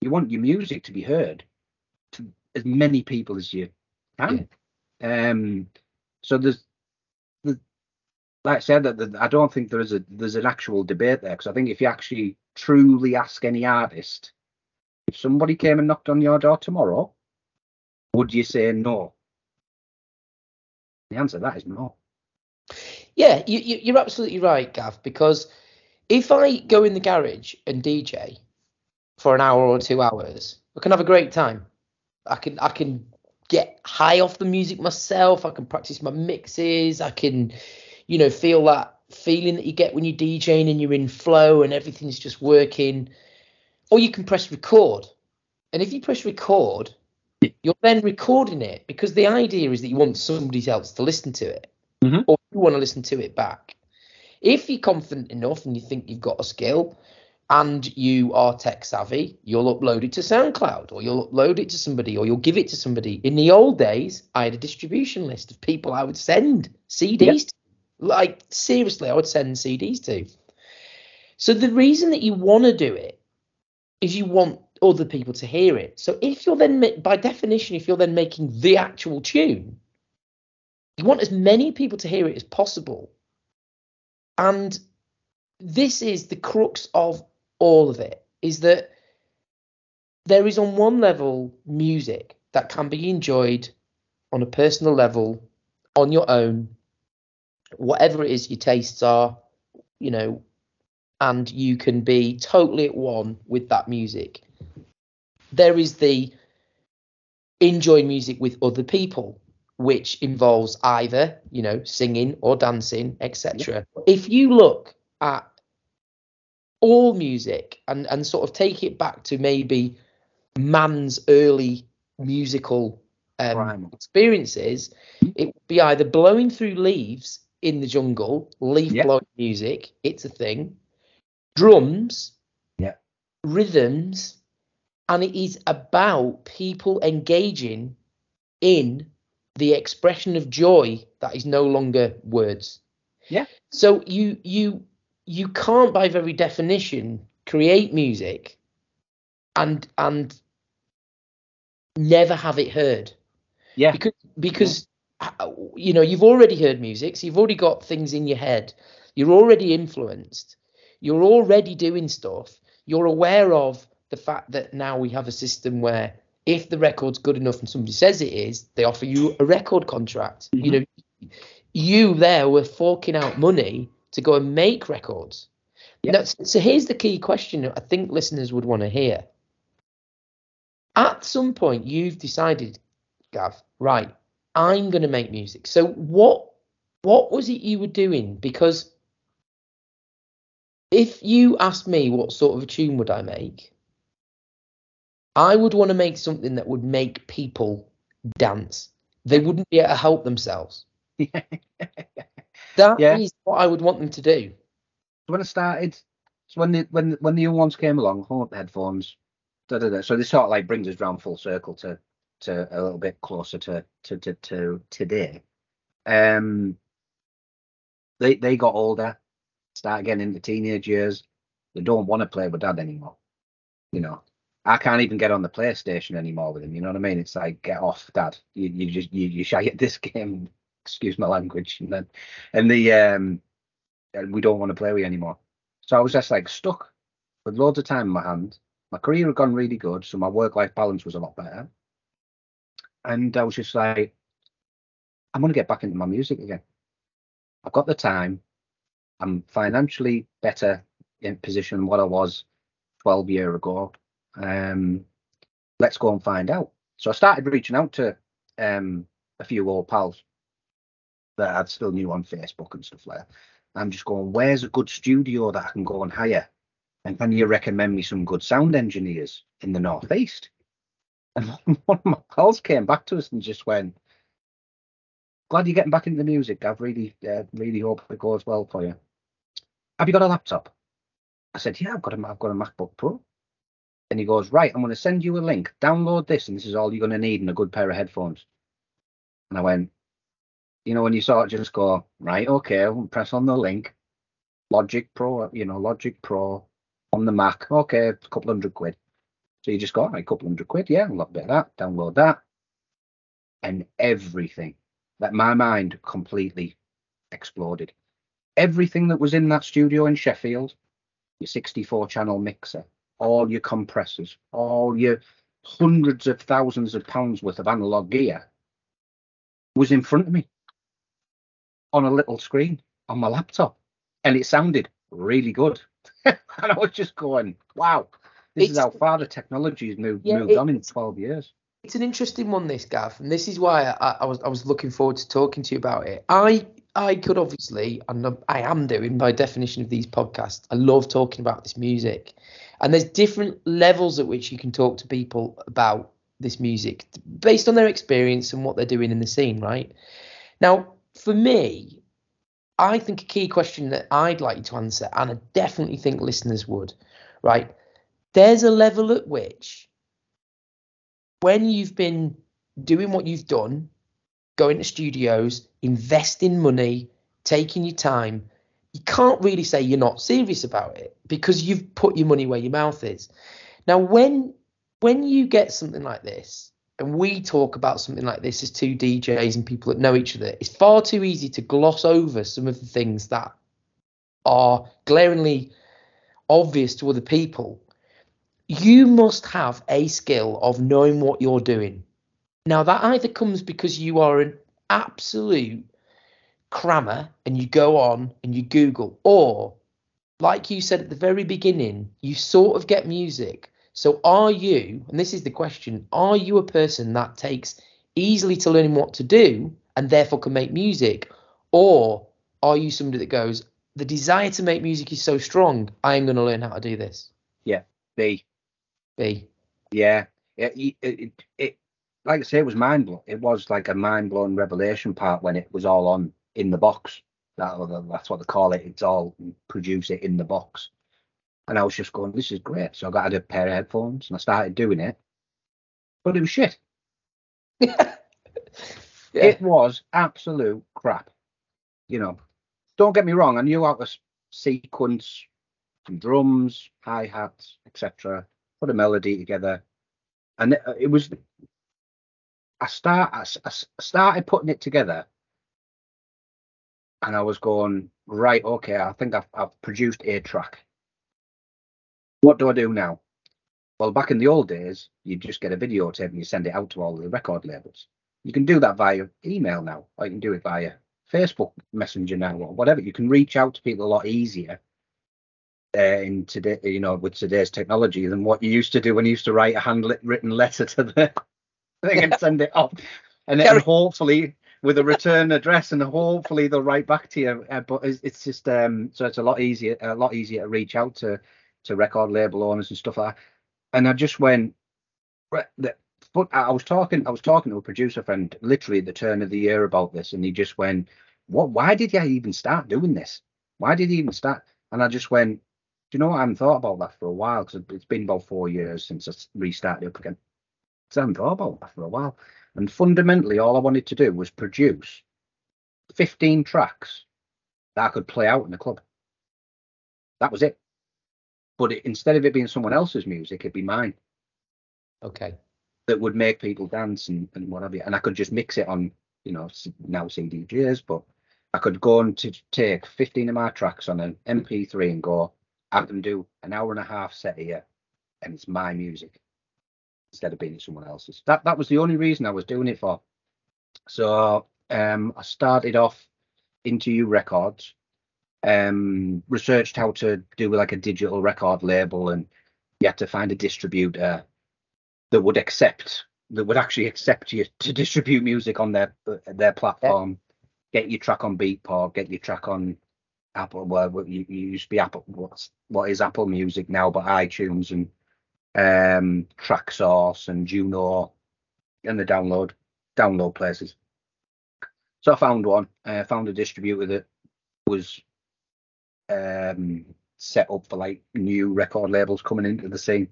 You want your music to be heard to as many people as you can. Yeah. Um, so there's, the, like I said, that the, I don't think there is a there's an actual debate there, because I think if you actually truly ask any artist, if somebody came and knocked on your door tomorrow, would you say no? The answer to that is no. Yeah, you, you, you're absolutely right, Gav, because if I go in the garage and D J for an hour or two hours, I can have a great time. I can I can get high off the music myself. I can practice my mixes. I can, you know, feel that feeling that you get when you're DJing and you're in flow and everything's just working. Or you can press record. And if you press record, you're then recording it, because the idea is that you want somebody else to listen to it. Mm-hmm. Or you want to listen to it back. If you're confident enough and you think you've got a skill and you are tech savvy, you'll upload it to SoundCloud, or you'll upload it to somebody, or you'll give it to somebody. In the old days, I had a distribution list of people I would send C Ds yep. to. Like, seriously, I would send C Ds to. So the reason that you want to do it is you want other people to hear it. So if you're then, by definition, if you're then making the actual tune, you want as many people to hear it as possible. And this is the crux of all of it, is that there is, on one level, music that can be enjoyed on a personal level, on your own, whatever it is your tastes are, you know, and you can be totally at one with that music. There is the enjoying music with other people, which involves either, you know, singing or dancing, et cetera. Yeah. If you look at all music and, and sort of take it back to maybe man's early musical um, right. experiences, it would be either blowing through leaves in the jungle, leaf yeah. blowing music, it's a thing, drums, yeah, rhythms, and it is about people engaging in the expression of joy that is no longer words. Yeah. So you you you can't, by very definition, create music and and never have it heard. Yeah. Because because you know, you've already heard music, so you've already got things in your head. You're already influenced. You're already doing stuff. You're aware of the fact that now we have a system where, if the record's good enough and somebody says it is, they offer you a record contract. Mm-hmm. You know, you there were forking out money to go and make records. Yep. Now, so here's the key question that I think listeners would want to hear. At some point, you've decided, Gav, right, I'm going to make music. So what what was it you were doing? Because if you asked me what sort of a tune would I make, I would want to make something that would make people dance. They wouldn't be able to help themselves. Yeah. That yeah. is what I would want them to do. When I started, so when the when when the young ones came along, hold up the headphones, da, da, da. So this sort of like brings us round full circle to to a little bit closer to to to, to today. Um, they they got older, start getting into teenage years. They don't want to play with Dad anymore. You know, I can't even get on the PlayStation anymore with him. You know what I mean? It's like, get off, Dad. You you just you you shy at this game. Excuse my language. And then and the um. we don't want to play with you anymore. So I was just like stuck with loads of time in my hand. My career had gone really good, so my work-life balance was a lot better. And I was just like, I'm going to get back into my music again. I've got the time. I'm financially better in position than what I was twelve years ago. Um, let's go and find out. So I started reaching out to um, a few old pals that I still knew on Facebook and stuff like that. I'm just going, where's a good studio that I can go and hire? And can you recommend me some good sound engineers in the Northeast? And one of my pals came back to us and just went, glad you're getting back into the music. I've really, uh, really hope it goes well for you. Have you got a laptop? I said, yeah, I've got a, I've got a MacBook Pro. And he goes, right, I'm going to send you a link. Download this, and this is all you're going to need, and a good pair of headphones. And I went, you know, when you sort of just go, right, okay, I'll press on the link. Logic Pro, you know, Logic Pro on the Mac. Okay, it's a couple hundred quid. So you just go, all right, a couple hundred quid. Yeah, a little bit of that. Download that. And everything that my mind completely exploded. Everything that was in that studio in Sheffield, your sixty-four channel mixer, all your compressors, all your hundreds of thousands of pounds worth of analog gear was in front of me. On a little screen on my laptop, and it sounded really good. And I was just going, wow, this it's, is how far the technology has moved, yeah, moved it, on in twelve years. It's an interesting one, this, Gav, and this is why I, I was I was looking forward to talking to you about it. I I could obviously, and I am doing by definition of these podcasts, I love talking about this music, and there's different levels at which you can talk to people about this music based on their experience and what they're doing in the scene right now. For me, I think a key question that I'd like you to answer, and I definitely think listeners would, right? There's a level at which, when you've been doing what you've done, going to studios, investing money, taking your time, you can't really say you're not serious about it, because you've put your money where your mouth is. Now, when when you get something like this, and we talk about something like this as two D Js and people that know each other, it's far too easy to gloss over some of the things that are glaringly obvious to other people. You must have a skill of knowing what you're doing. Now, that either comes because you are an absolute crammer and you go on and you Google, or, like you said at the very beginning, you sort of get music. So are you, and this is the question, are you a person that takes easily to learning what to do and therefore can make music? Or are you somebody that goes, the desire to make music is so strong, I am going to learn how to do this? Yeah, B. B. Yeah. It, it, it, it, like I say, it was mind-blowing. It was like a mind-blowing revelation part when it was all on in the box. That, that's what they call it. It's all produce it in the box. And I was just going, this is great. So I got a pair of headphones and I started doing it. But it was shit. yeah. It was absolute crap. You know, don't get me wrong. I knew how to sequence some drums, hi-hats, et cetera. Put a melody together. And it, it was... I, start, I, I started putting it together. And I was going, right, okay, I think I've, I've produced a track. What do I do now? Well, back in the old days, you just get a videotape and you send it out to all the record labels. You can do that via email now, or you can do it via Facebook Messenger now, or whatever. You can reach out to people a lot easier uh, in today, you know, with today's technology than what you used to do when you used to write a handwritten letter to the thing and send it off, and then hopefully with a return address, and hopefully they'll write back to you. Uh, but it's, it's just um, so it's a lot easier, a lot easier to reach out to. to record label owners and stuff like that. And I just went, that, but I was talking, I was talking to a producer friend literally at the turn of the year about this, and he just went, "What? Why did I even start doing this? Why did he even start?" And I just went, "Do you know what? I haven't thought about that for a while, because it's been about four years since I restarted up again. So I haven't thought about that for a while." And fundamentally, all I wanted to do was produce fifteen tracks that I could play out in the club. That was it. But it, instead of it being someone else's music, it'd be mine. Okay. That would make people dance and, and whatever. And I could just mix it on, you know, now C D Js, but I could go and to take fifteen of my tracks on an M P three and go, I can do an hour and a half set here, and it's my music instead of being someone else's. That that was the only reason I was doing it for. So um, I started off Into You Records, um, researched how to do like a digital record label, and you had to find a distributor that would accept, that would actually accept you to distribute music on their their platform. Yeah. Get your track on Beatport, get your track on Apple, well, you, you used to be Apple, what's, what is Apple Music now, but iTunes and um, TrackSource and Juno and the download, download places. So I found one, I uh, found a distributor that was um, set up for like new record labels coming into the scene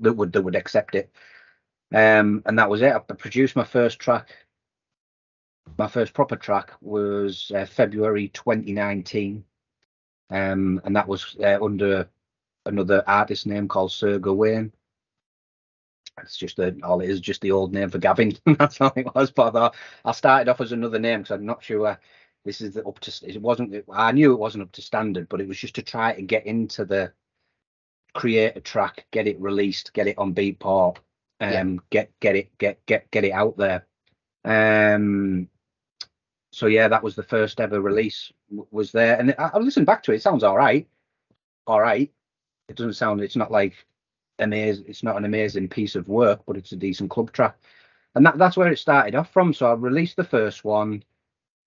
that would, that would accept it. Um, and that was it. I produced my first track. My first proper track was uh, February twenty nineteen, um, and that was uh, under another artist name called Sir Gawain. It's just the, all it is, just the old name for Gavin. That's all it was. But I, thought, I started off as another name because I'm not sure this is the up to. It wasn't. It, I knew it wasn't up to standard, but it was just to try to get into the create a track, get it released, get it on Beatport, um, yeah. get get it get get get it out there. Um, So yeah, that was the first ever release w- was there, and I, I listened back to it. It sounds all right, all right. It doesn't sound. It's not like amazing. It's not an amazing piece of work, but it's a decent club track, and that, that's where it started off from. So I released the first one,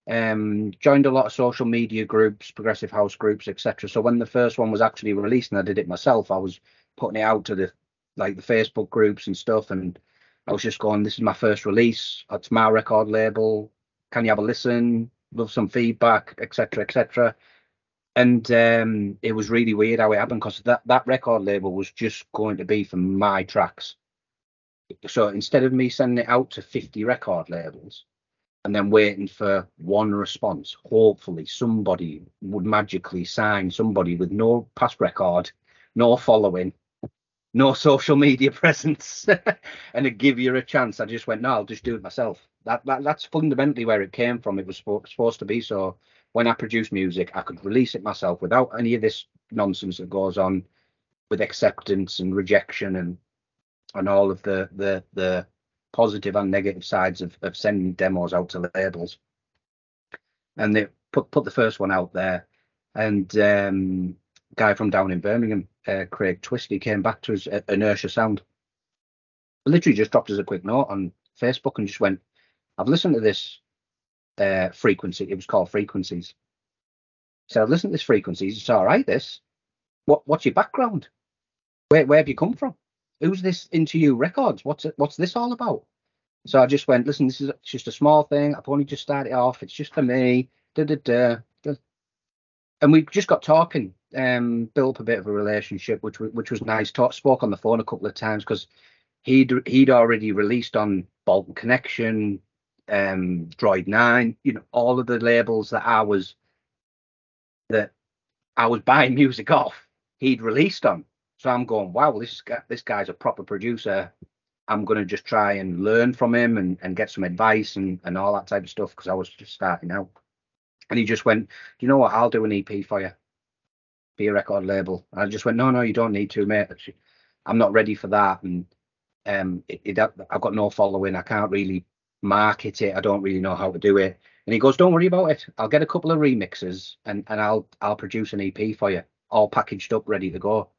um, joined a lot of social media groups, progressive house groups, et cetera. So when the first one was actually released, and I did it myself, I was putting it out to the like the Facebook groups and stuff, and I was just going, "This is my first release. It's my record label. Can you have a listen? Love some feedback, et cetera, et cetera" And um, it was really weird how it happened, because that, that record label was just going to be for my tracks. So instead of me sending it out to fifty record labels and then waiting for one response, hopefully somebody would magically sign somebody with no past record, no following, no social media presence, and it'd give you a chance. I just went, no, I'll just do it myself. That, that that's fundamentally where it came from. It was sp- supposed to be. So when I produced music, I could release it myself without any of this nonsense that goes on with acceptance and rejection and and all of the the, the positive and negative sides of, of sending demos out to labels. And they put put the first one out there, and um, a guy from down in Birmingham, uh, Craig Twisty, came back to us at Inertia Sound. Literally just dropped us a quick note on Facebook and just went, "I've listened to this uh, frequency." It was called Frequencies. So I've listened to this Frequencies. It's all right, this. What? What's your background? Where Where have you come from? Who's this Into You Records? What's it, What's this all about? So I just went, "Listen, this is just a small thing. I've only just started off. It's just for me. Da, da, da, da." And we just got talking, um, built up a bit of a relationship, which which was nice. Talk, spoke on the phone a couple of times because he'd he'd already released on Bolton Connection, um Droid nine, you know, all of the labels that I was that I was buying music off, he'd released on. So I'm going, wow, well, this guy, this guy's a proper producer. I'm going to just try and learn from him and, and get some advice and, and all that type of stuff, because I was just starting out. And he just went, "Do you know what? I'll do an E P for you. Be a record label." And I just went, no, no, you don't need to, mate. I'm not ready for that. And um, it, it, I've got no following. I can't really market it. I don't really know how to do it. And he goes, "Don't worry about it. I'll get a couple of remixes and and I'll I'll produce an E P for you, all packaged up, ready to go."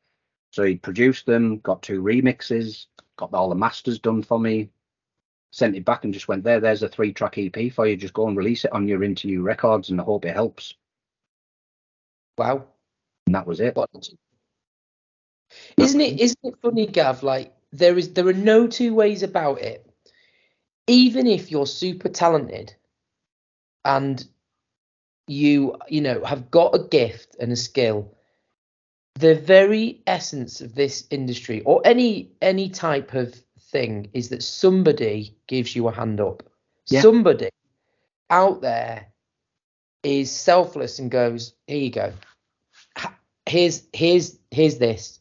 So he produced them, got two remixes, got all the masters done for me, sent it back, and just went, there there's a three track E P for you. Just go and release it on your Into You Records, and I hope it helps." Wow. And that was it. Isn't it isn't it funny, Gav, like there is there are no two ways about it. Even if you're super talented and you, you know, have got a gift and a skill, the very essence of this industry or any any type of thing is that somebody gives you a hand up. Yeah. Somebody out there is selfless and goes, here you go. Here's here's here's this.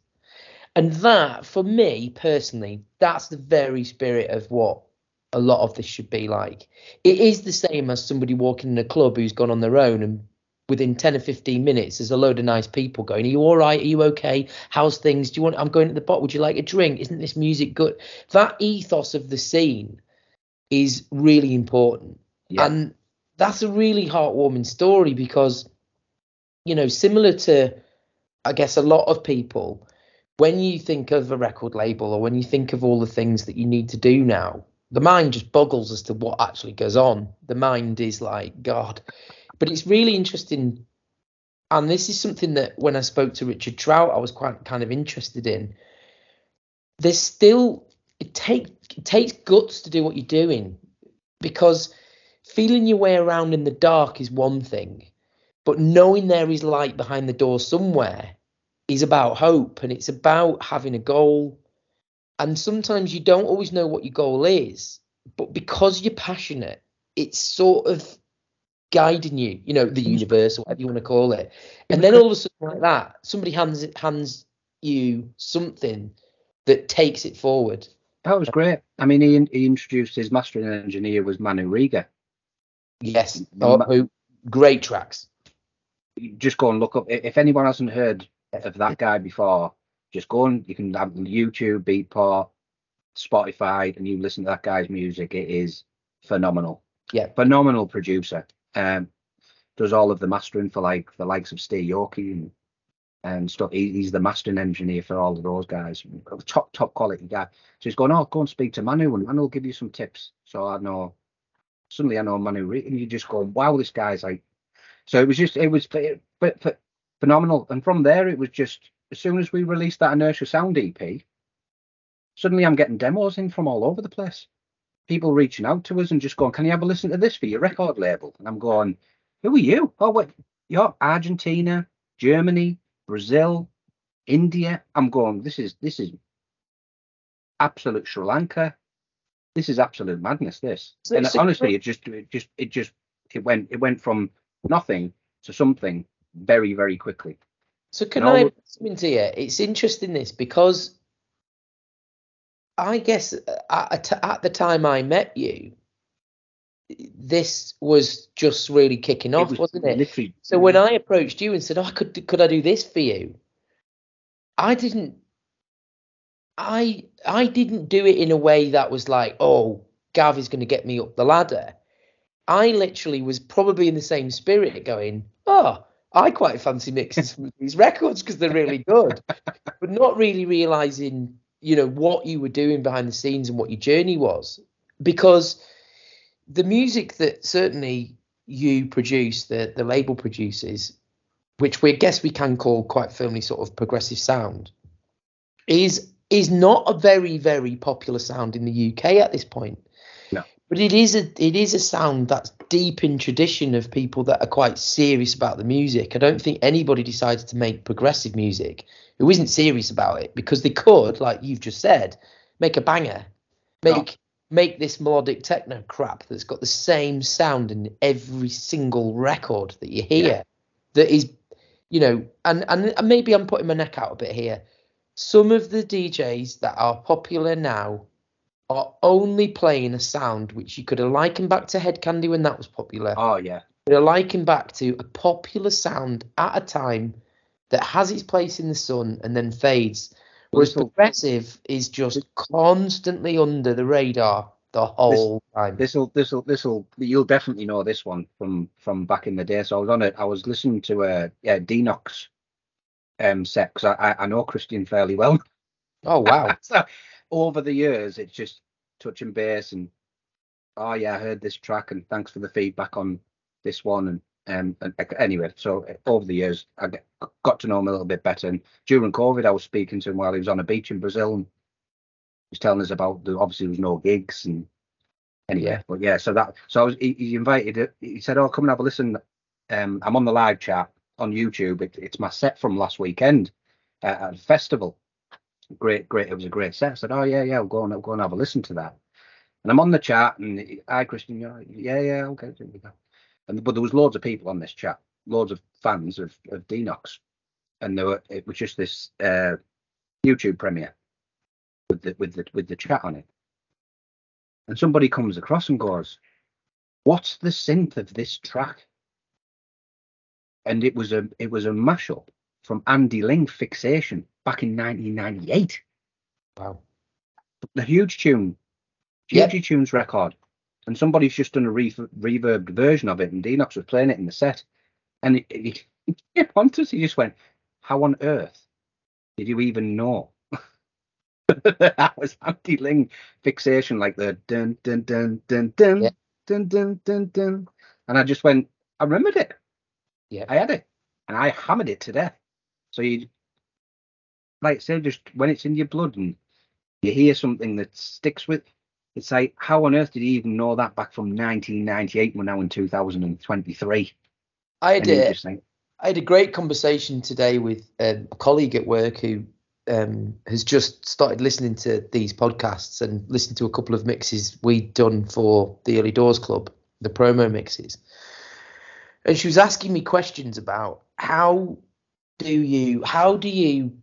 And that, for me personally, that's the very spirit of what a lot of this should be like. It is the same as somebody walking in a club who's gone on their own, and within ten or fifteen minutes there's a load of nice people going, are you all right? Are you okay? How's things? Do you want, I'm going to the bar. Would you like a drink? Isn't this music good? That ethos of the scene is really important. Yeah. And that's a really heartwarming story because, you know, similar to, I guess, a lot of people, when you think of a record label or when you think of all the things that you need to do now, the mind just boggles as to what actually goes on. The mind is like, God. But it's really interesting. And this is something that when I spoke to Richard Trout, I was quite kind of interested in. There's still, it, take, it takes guts to do what you're doing, because feeling your way around in the dark is one thing, but knowing there is light behind the door somewhere is about hope, and it's about having a goal. And sometimes you don't always know what your goal is, but because you're passionate, it's sort of guiding you, you know, the universe or whatever you want to call it. And then all of a sudden, like that, somebody hands hands you something that takes it forward. That was great. I mean, he he introduced his mastering engineer was Manu Riga. Yes, oh, who, great tracks. Just go and look up. If anyone hasn't heard of that guy before, just go and you can have YouTube, Beatport, Spotify, and you listen to that guy's music. It is phenomenal. Yeah, phenomenal producer. Um, does all of the mastering for like the likes of Steve Yorkie and, and stuff. He, he's the mastering engineer for all of those guys. Top top quality guy. So he's going, oh, go and speak to Manu, and Manu will give you some tips. So I know. Suddenly I know Manu, and you just go, wow, this guy's like. So it was just, it was ph- ph- ph- phenomenal. And from there, it was just, as soon as we released that Inertia Sound E P, suddenly I'm getting demos in from all over the place. People reaching out to us and just going, can you have a listen to this for your record label? And I'm going, who are you? Oh, what? You're Argentina, Germany, Brazil, India. I'm going, this is, this is absolute Sri Lanka. This is absolute madness, this. So, and so, honestly, it just, it just, it just, it went, it went from nothing to something very, very quickly. So can all... I add something to you? It's interesting this, because I guess at, at the time I met you, this was just really kicking off, it was wasn't it? Literally... So when I approached you and said, oh, could, could I do this for you? I didn't. I I didn't do it in a way that was like, oh, Gav is going to get me up the ladder. I literally was probably in the same spirit going, oh, I quite fancy mixing some of these records because they're really good. But not really realising, you know, what you were doing behind the scenes and what your journey was. Because the music that certainly you produce, the, the label produces, which we guess we can call quite firmly sort of progressive sound, is... is not a very, very popular sound in the U K at this point. No. But it is a it is a sound that's deep in tradition of people that are quite serious about the music. I don't think anybody decides to make progressive music who isn't serious about it, because they could, like you've just said, make a banger, make no. make this melodic techno crap that's got the same sound in every single record that you hear. Yeah. That is, you know, and, and and maybe I'm putting my neck out a bit here. Some of the D Js that are popular now are only playing a sound which you could have likened back to Head Candy when that was popular. Oh, yeah. They're likened back to a popular sound at a time that has its place in the sun and then fades. Whereas this progressive will, is just this, constantly under the radar the whole this, time. This'll, this'll, this'll, you'll definitely know this one from, from back in the day. So I was on it. I was listening to a, a Dinox Um, set, because I, I know Christian fairly well. Oh wow! So over the years, it's just touch and base, and oh yeah, I heard this track, and thanks for the feedback on this one. And um, and anyway, so over the years, I got to know him a little bit better. And during COVID, I was speaking to him while he was on a beach in Brazil, and was telling us about the, obviously there was no gigs and anyway, yeah. But yeah, so that, so I was, he, he invited, he said, oh, come and have a listen. Um, I'm on the live chat on YouTube. It, it's my set from last weekend uh, at a festival. Great, great. It was a great set. I said, oh yeah, yeah, I'll go and I'll go and have a listen to that. And I'm on the chat and hi Christian, you're like, yeah, yeah, okay, there we go. And but there was loads of people on this chat, loads of fans of, of Dinox. And there were, it was just this uh, YouTube premiere with the with the with the chat on it. And somebody comes across and goes, what's the synth of this track? And it was a it was a mashup from Andy Ling Fixation back in nineteen ninety-eight. Wow. The huge tune, huge yeah. tunes record. And somebody's just done a re- reverbed version of it, and Dinox was playing it in the set. And he came on to us, he just went, how on earth did you even know? That was Andy Ling Fixation, like the dun dun dun dun dun, yeah. dun dun dun dun. And I just went, I remembered it. Yeah, I had it, and I hammered it to death. So you, like I say, just when it's in your blood and you hear something that sticks with, it's like, how on earth did you even know that back from nineteen ninety-eight? We're now in two thousand twenty-three. I had it. I had a great conversation today with um, a colleague at work who um, has just started listening to these podcasts and listened to a couple of mixes we'd done for the Early Doors Club, the promo mixes. And she was asking me questions about how do you how do you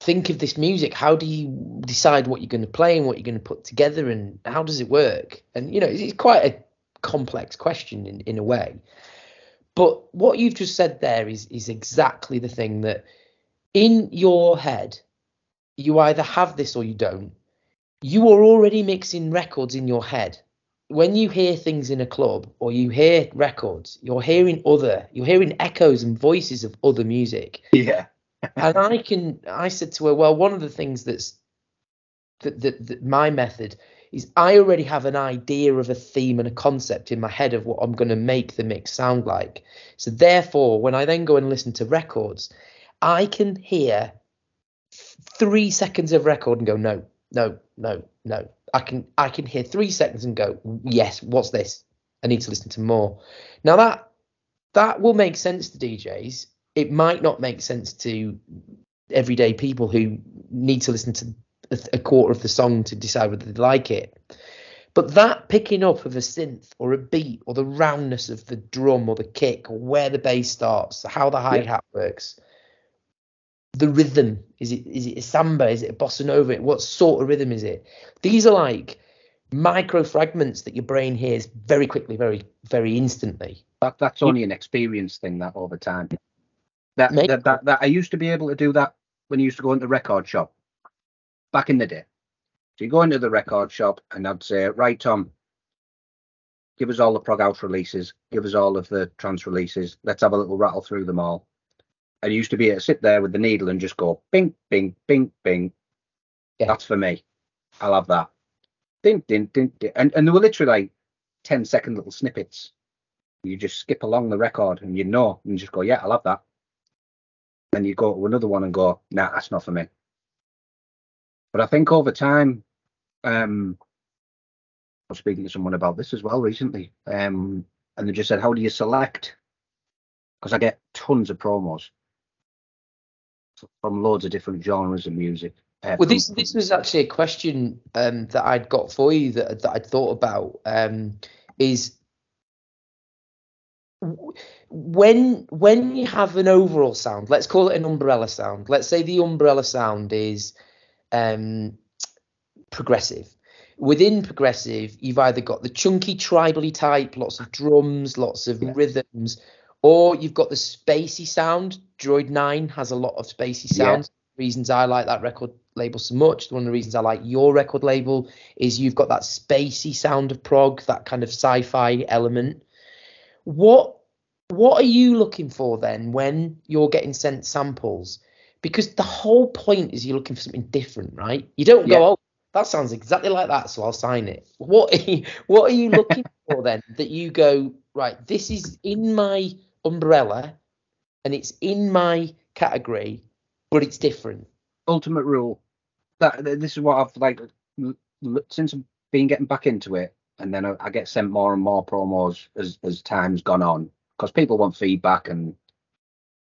think of this music? How do you decide what you're going to play and what you're going to put together, and how does it work? And, you know, it's, it's quite a complex question in, in a way. But what you've just said there is is exactly the thing that in your head, you either have this or you don't. You are already mixing records in your head. When you hear things in a club or you hear records, you're hearing other, you're hearing echoes and voices of other music. Yeah. And I can, I said to her, well, one of the things that's that, that, that my method is I already have an idea of a theme and a concept in my head of what I'm going to make the mix sound like. So therefore, when I then go and listen to records, I can hear three seconds of record and go, no, no, no, no. I can I can hear three seconds and go, yes, what's this? I need to listen to more. Now, that that will make sense to D Js. It might not make sense to everyday people who need to listen to a quarter of the song to decide whether they like it. But that picking up of a synth or a beat or the roundness of the drum or the kick or where the bass starts, how the hi-hat yeah. works, the rhythm, is it is it a samba, is it a bossa nova, what sort of rhythm is it? These are like micro fragments that your brain hears very quickly, very, very instantly. That, that's only an experience thing, that over time. That that, that that that I used to be able to do that when I used to go into the record shop. Back in the day, so you go into the record shop and I'd say, right, Tom, give us all the prog house releases, give us all of the trance releases, let's have a little rattle through them all. And you used to be able to sit there with the needle and just go, bing, bing, bing, bing. Yeah. That's for me. I'll have that. Ding, ding, ding, ding. And, and there were literally like ten second little snippets. You just skip along the record and you know, and you just go, yeah, I'll have that. Then you go to another one and go, nah, that's not for me. But I think over time, um, I was speaking to someone about this as well recently, um, and they just said, how do you select? Because I get tons of promos from loads of different genres of music. Uh, well, this this was actually a question um, that I'd got for you that, that I'd thought about, um, is when when you have an overall sound, let's call it an umbrella sound. Let's say the umbrella sound is... Um, progressive. Within progressive, you've either got the chunky tribally type, lots of drums, lots of yeah. rhythms, or you've got the spacey sound. Droid nine has a lot of spacey sounds. Yeah. Reasons I like that record label so much. One of the reasons I like your record label is you've got that spacey sound of prog, that kind of sci-fi element. What what are you looking for then when you're getting sent samples? Because the whole point is you're looking for something different, right? You don't yeah. go, oh, that sounds exactly like that, so I'll sign it. What are you, what are you looking for then that you go, right, this is in my umbrella and it's in my category, but it's different? Ultimate rule. That This is what I've like since I've been getting back into it, and then I, I get sent more and more promos as as time's gone on, because people want feedback and,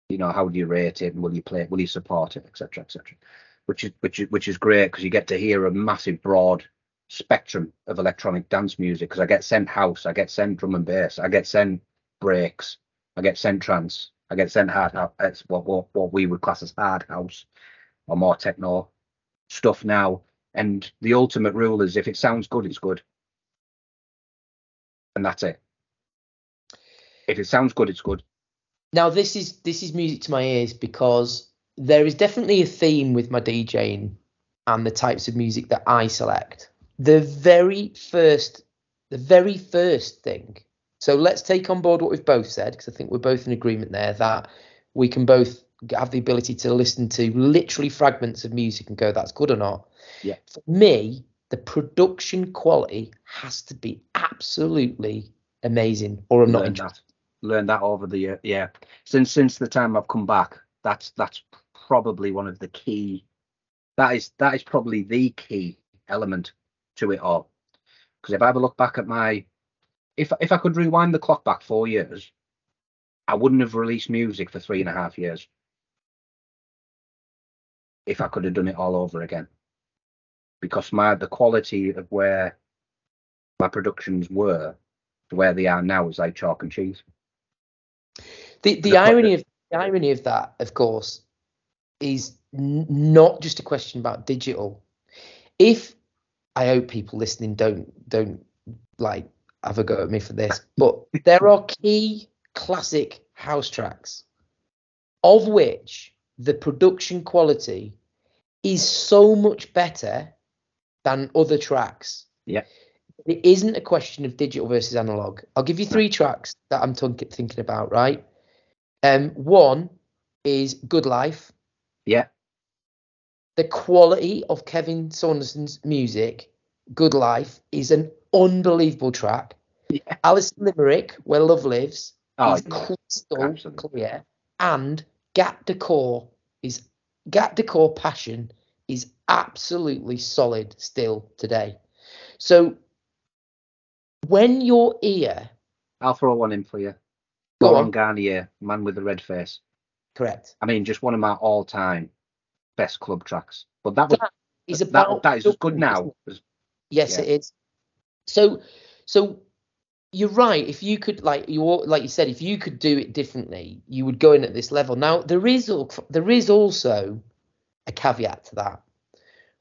you know, how do you rate it, and will you play it, will you support it, et cetera, et cetera. Which is which is which is great, because you get to hear a massive broad spectrum of electronic dance music. Because I get sent house, I get sent drum and bass, I get sent breaks, I get sent trance, I get sent hard house. It's what what what we would class as hard house or more techno stuff now. And the ultimate rule is, if it sounds good, it's good, and that's it. If it sounds good, it's good. Now this is this is music to my ears, because there is definitely a theme with my DJing and the types of music that I select. The very first, the very first thing. So let's take on board what we've both said, because I think we're both in agreement there that we can both have the ability to listen to literally fragments of music and go, that's good or not. Yeah. For me, the production quality has to be absolutely amazing, or I'm not interested. Learned that over the year, yeah. Since since the time I've come back, that's that's. probably one of the key that is that is probably the key element to it all. Because if I have a look back at my if if I could rewind the clock back four years, I wouldn't have released music for three and a half years if I could have done it all over again, because my the quality of where my productions were to where they are now is like chalk and cheese. The the, the irony of the irony of that, of course, is n- not just a question about digital. If I hope people listening don't don't like have a go at me for this, but there are key classic house tracks of which the production quality is so much better than other tracks. Yeah, it isn't a question of digital versus analog. I'll give you three tracks that I'm t- thinking about, right? Um, one is Good Life. Yeah. The quality of Kevin Saunderson's music, Good Life, is an unbelievable track. Yeah. Alison Limerick, Where Love Lives, oh, is yeah. crystal Absolutely. clear. And Gat Decor is Gat Decor Passion is absolutely solid still today. So when your ear... I'll throw one in for you. Go, Go on. on Garnier, Man with the Red Face. Correct. I mean, just one of my all-time best club tracks. But that, was, that is about that, that is as good now. As, yes, yeah. It is. So, so you're right. If you could, like you like you said, if you could do it differently, you would go in at this level. Now, there is there is also a caveat to that.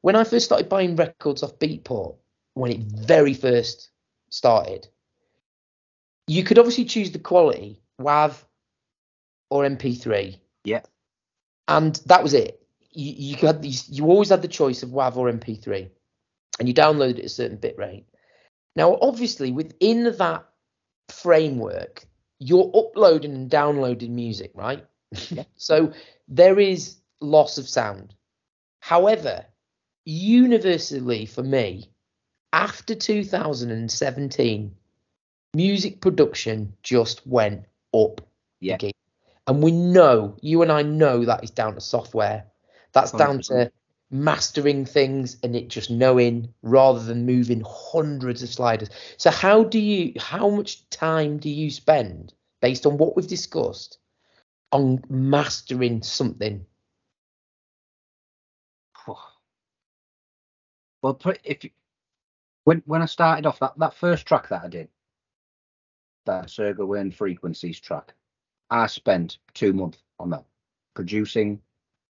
When I first started buying records off Beatport, when it very first started, you could obviously choose the quality, WAV or M P three. Yeah, and that was it. You, you had you, you always had the choice of WAV or M P three, and you downloaded at a certain bit rate. Now, obviously, within that framework, you're uploading and downloading music, right? Yeah. So there is loss of sound. However, universally for me, after two thousand seventeen, music production just went up. Yeah. Again. And we know, you and I know, that is down to software. That's one hundred percent down to mastering things and it just knowing rather than moving hundreds of sliders. So how do you, how much time do you spend, based on what we've discussed, on mastering something? Well, if you, when when I started off, that, that first track that I did, that Sergo Wayne Frequencies track, I spent two months on that, producing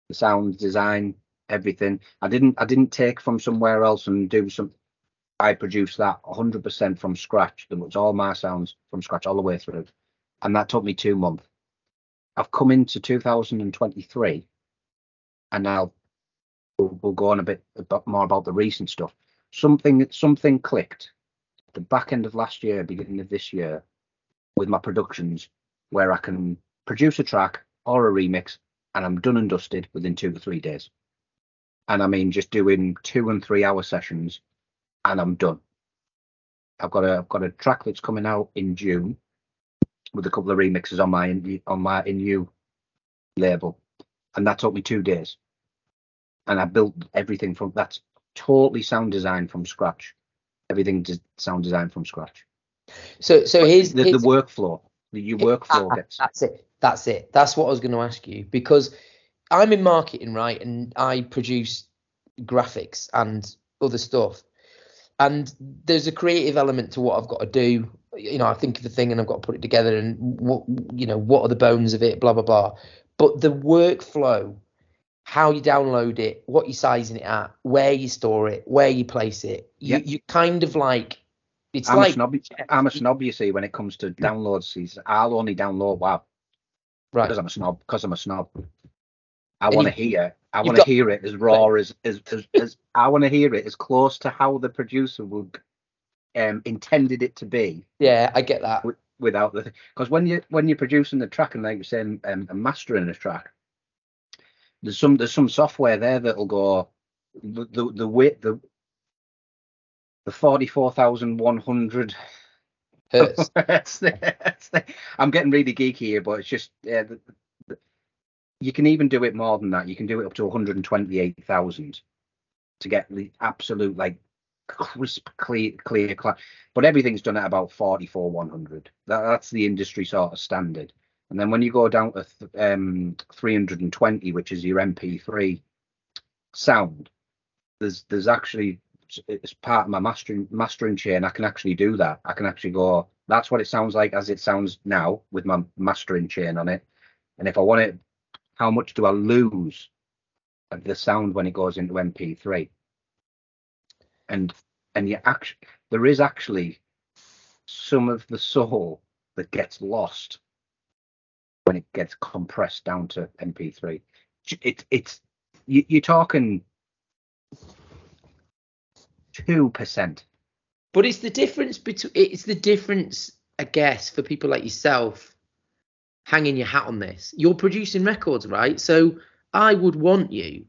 the sound design, everything. I didn't I didn't take from somewhere else and do some. I produced that one hundred percent from scratch. It was all my sounds from scratch all the way through. And that took me two months. I've come into two thousand twenty-three, and now we'll, we'll go on a bit about, more about the recent stuff. Something, something clicked at the back end of last year, beginning of this year, with my productions, where I can produce a track or a remix and I'm done and dusted within two to three days. And I mean, just doing two and three hour sessions and I'm done. I've got a I've got a track that's coming out in June with a couple of remixes on my on my In You label. And that took me two days. And I built everything from that's totally sound designed from scratch. Everything just sound designed from scratch. So, so here's the, the workflow. Your workflow that, gets. That's it. That's it. That's what I was going to ask you, because I'm in marketing, right? And I produce graphics and other stuff. And there's a creative element to what I've got to do. You know, I think of the thing and I've got to put it together, and what, you know, what are the bones of it, blah, blah, blah. But the workflow, how you download it, what you're sizing it at, where you store it, where you place it, you, yep. you kind of like, it's I'm like. A snob, I'm a snob, you see, when it comes to downloads. I'll only download WAV. Right. Because I'm a snob, because I'm a snob. I want to hear, I want to hear it as raw right. as, as, as, as I want to hear it as close to how the producer would um, intended it to be. Yeah, I get that. Without the, because when you when you're producing the track, and like you're saying, um, and mastering a track, there's some there's some software there that'll go the the the width the the forty-four thousand one hundred hertz. that's the, that's the, I'm getting really geeky here, but it's just yeah. The, you can even do it more than that. You can do it up to one hundred twenty-eight thousand to get the absolute, like, crisp, clear, clear, clear. But everything's done at about forty-four one hundred. That, that's the industry sort of standard. And then when you go down to th- um, three hundred twenty, which is your M P three sound, there's there's actually, it's part of my mastering mastering chain. I can actually do that. I can actually go, that's what it sounds like as it sounds now with my mastering chain on it. And if I want it, how much do I lose of the sound when it goes into M P three? And and you actually, there is actually some of the soul that gets lost when it gets compressed down to M P three. It, it's you, you're talking two percent. But it's the difference between it's the difference, I guess, for people like yourself. Hanging your hat on this, you're producing records, right? So I would want you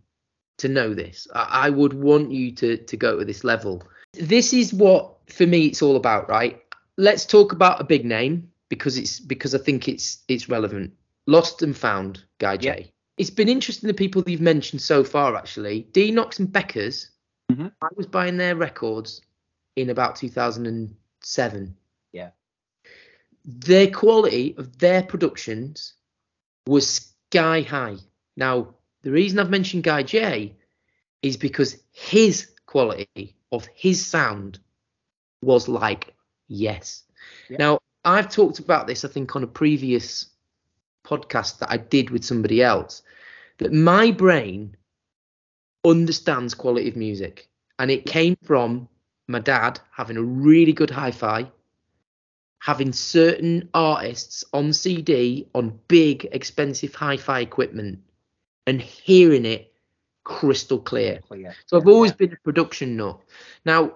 to know this. I, I would want you to to go to this level. This is what, for me, it's all about, right? Let's talk about a big name because it's because I think it's it's relevant. Lost and Found, Guy J. Yeah. It's been interesting, the people that you've mentioned so far, actually. Dinox and Beckers, mm-hmm. I was buying their records in about two thousand seven. Yeah. Their quality of their productions was sky high. Now, the reason I've mentioned Guy J is because his quality of his sound was like, yes. Yeah. Now, I've talked about this, I think, on a previous podcast that I did with somebody else, that my brain understands quality of music. And it came from my dad having a really good hi-fi, having certain artists on C D on big, expensive hi-fi equipment and hearing it crystal clear. clear. So I've yeah, always yeah. been a production nut. Now,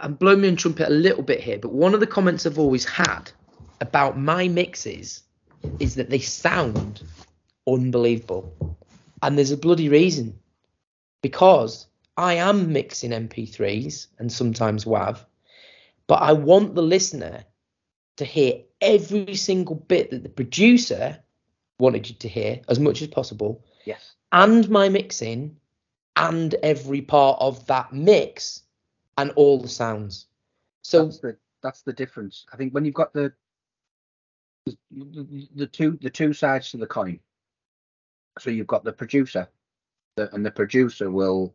I'm blowing my own trumpet a little bit here, but one of the comments I've always had about my mixes is that they sound unbelievable. And there's a bloody reason, because I am mixing M P threes and sometimes WAV, but I want the listener to hear every single bit that the producer wanted you to hear as much as possible. Yes. And my mixing and every part of that mix and all the sounds. So that's the, that's the difference. I think when you've got the, the, the two the two sides to the coin. So you've got the producer the, and the producer will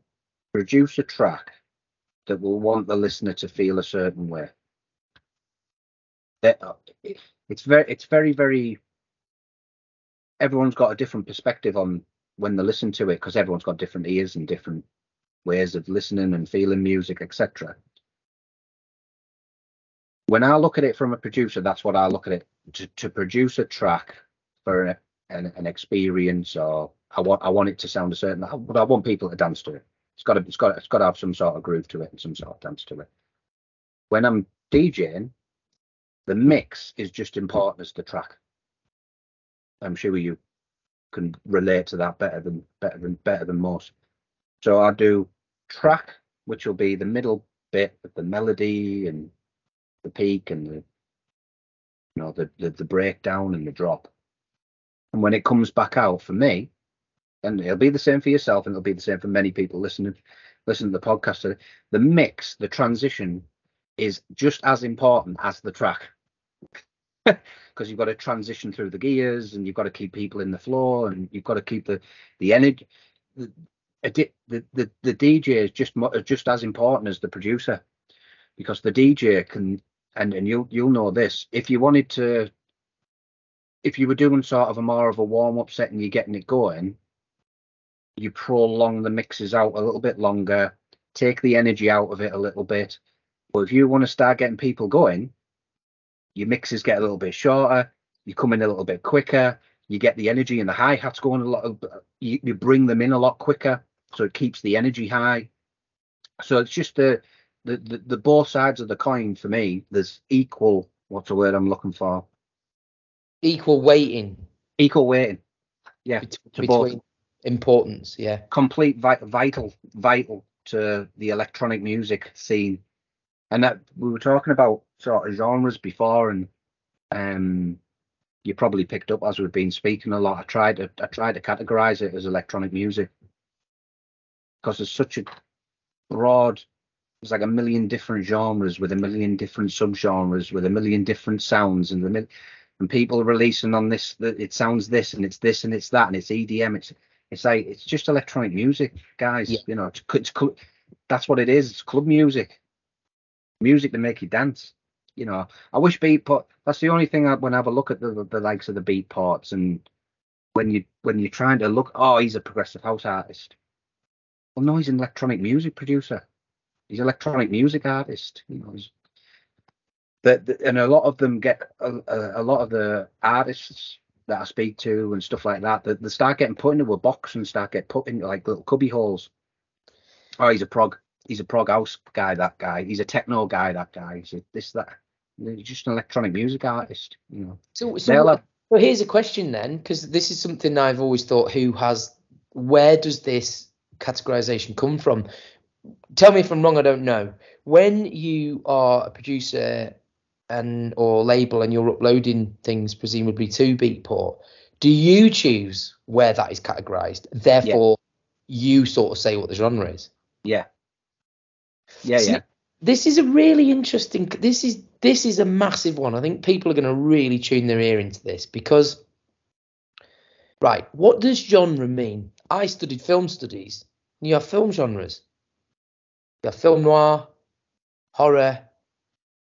produce a track that will want the listener to feel a certain way. That it's very, it's very, very. Everyone's got a different perspective on when they listen to it, because everyone's got different ears and different ways of listening and feeling music, et cetera. When I look at it from a producer, that's what I look at it to, to produce a track for a, an, an experience, or I want I want it to sound a certain. But I want people to dance to it. It's got to, it's got, it's got to have some sort of groove to it and some sort of dance to it. When I'm DJing, the mix is just important as the track. I'm sure you can relate to that better than better than better than most. So I do track, which will be the middle bit of the melody and the peak and the, you know, the the, the breakdown and the drop. And when it comes back out for me, and it'll be the same for yourself, and it'll be the same for many people listening listening to the podcast. The mix, the transition, is just as important as the track, because you've got to transition through the gears, and you've got to keep people in the flow, and you've got to keep the the energy. The, the the the D J is just just as important as the producer, because the D J can, and and you'll you'll know this, if you wanted to, if you were doing sort of a more of a warm up set and you're getting it going, you prolong the mixes out a little bit longer, take the energy out of it a little bit. But if you want to start getting people going, your mixes get a little bit shorter, you come in a little bit quicker, you get the energy and the hi-hats going a lot, of, you, you bring them in a lot quicker, so it keeps the energy high. So it's just the, the, the, the both sides of the coin for me. There's equal, what's the word I'm looking for? Equal weighting. Equal weighting, yeah. Bet- between both. Importance, yeah. Complete vi- vital, vital to the electronic music scene. And that we were talking about sort of genres before, and um, you probably picked up as we've been speaking a lot. I tried to I tried to categorize it as electronic music, because there's such a broad, there's like a million different genres with a million different subgenres with a million different sounds, and the and people releasing on this that it sounds this and it's this and it's that and it's E D M. It's it's like it's just electronic music, guys. Yeah. You know, it's, it's that's what it is. It's club music. Music to make you dance, you know. I wish Beatport. That's the only thing I, when I have a look at the, the, the likes of the Beatports, and when you when you're trying to look, oh, he's a progressive house artist. Well, no, he's an electronic music producer. He's an electronic music artist. You know, that and a lot of them get a, a, a lot of the artists that I speak to and stuff like that. They, they start getting put into a box and start get put into like little cubby holes. Oh, he's a prog. He's a prog house guy, that guy. He's a techno guy, that guy. He's a this, that. He's just an electronic music artist, you know. So, so have... well, here's a question then, because this is something I've always thought, who has, where does this categorization come from? Tell me if I'm wrong, I don't know. When you are a producer and or label and you're uploading things, presumably to Beatport, do you choose where that is categorized? Therefore, yeah. You sort of say what the genre is. Yeah. Yeah, so yeah. This is a really interesting. This is this is a massive one. I think people are going to really tune their ear into this, because, right, what does genre mean? I studied film studies. You have film genres. You have film noir, horror,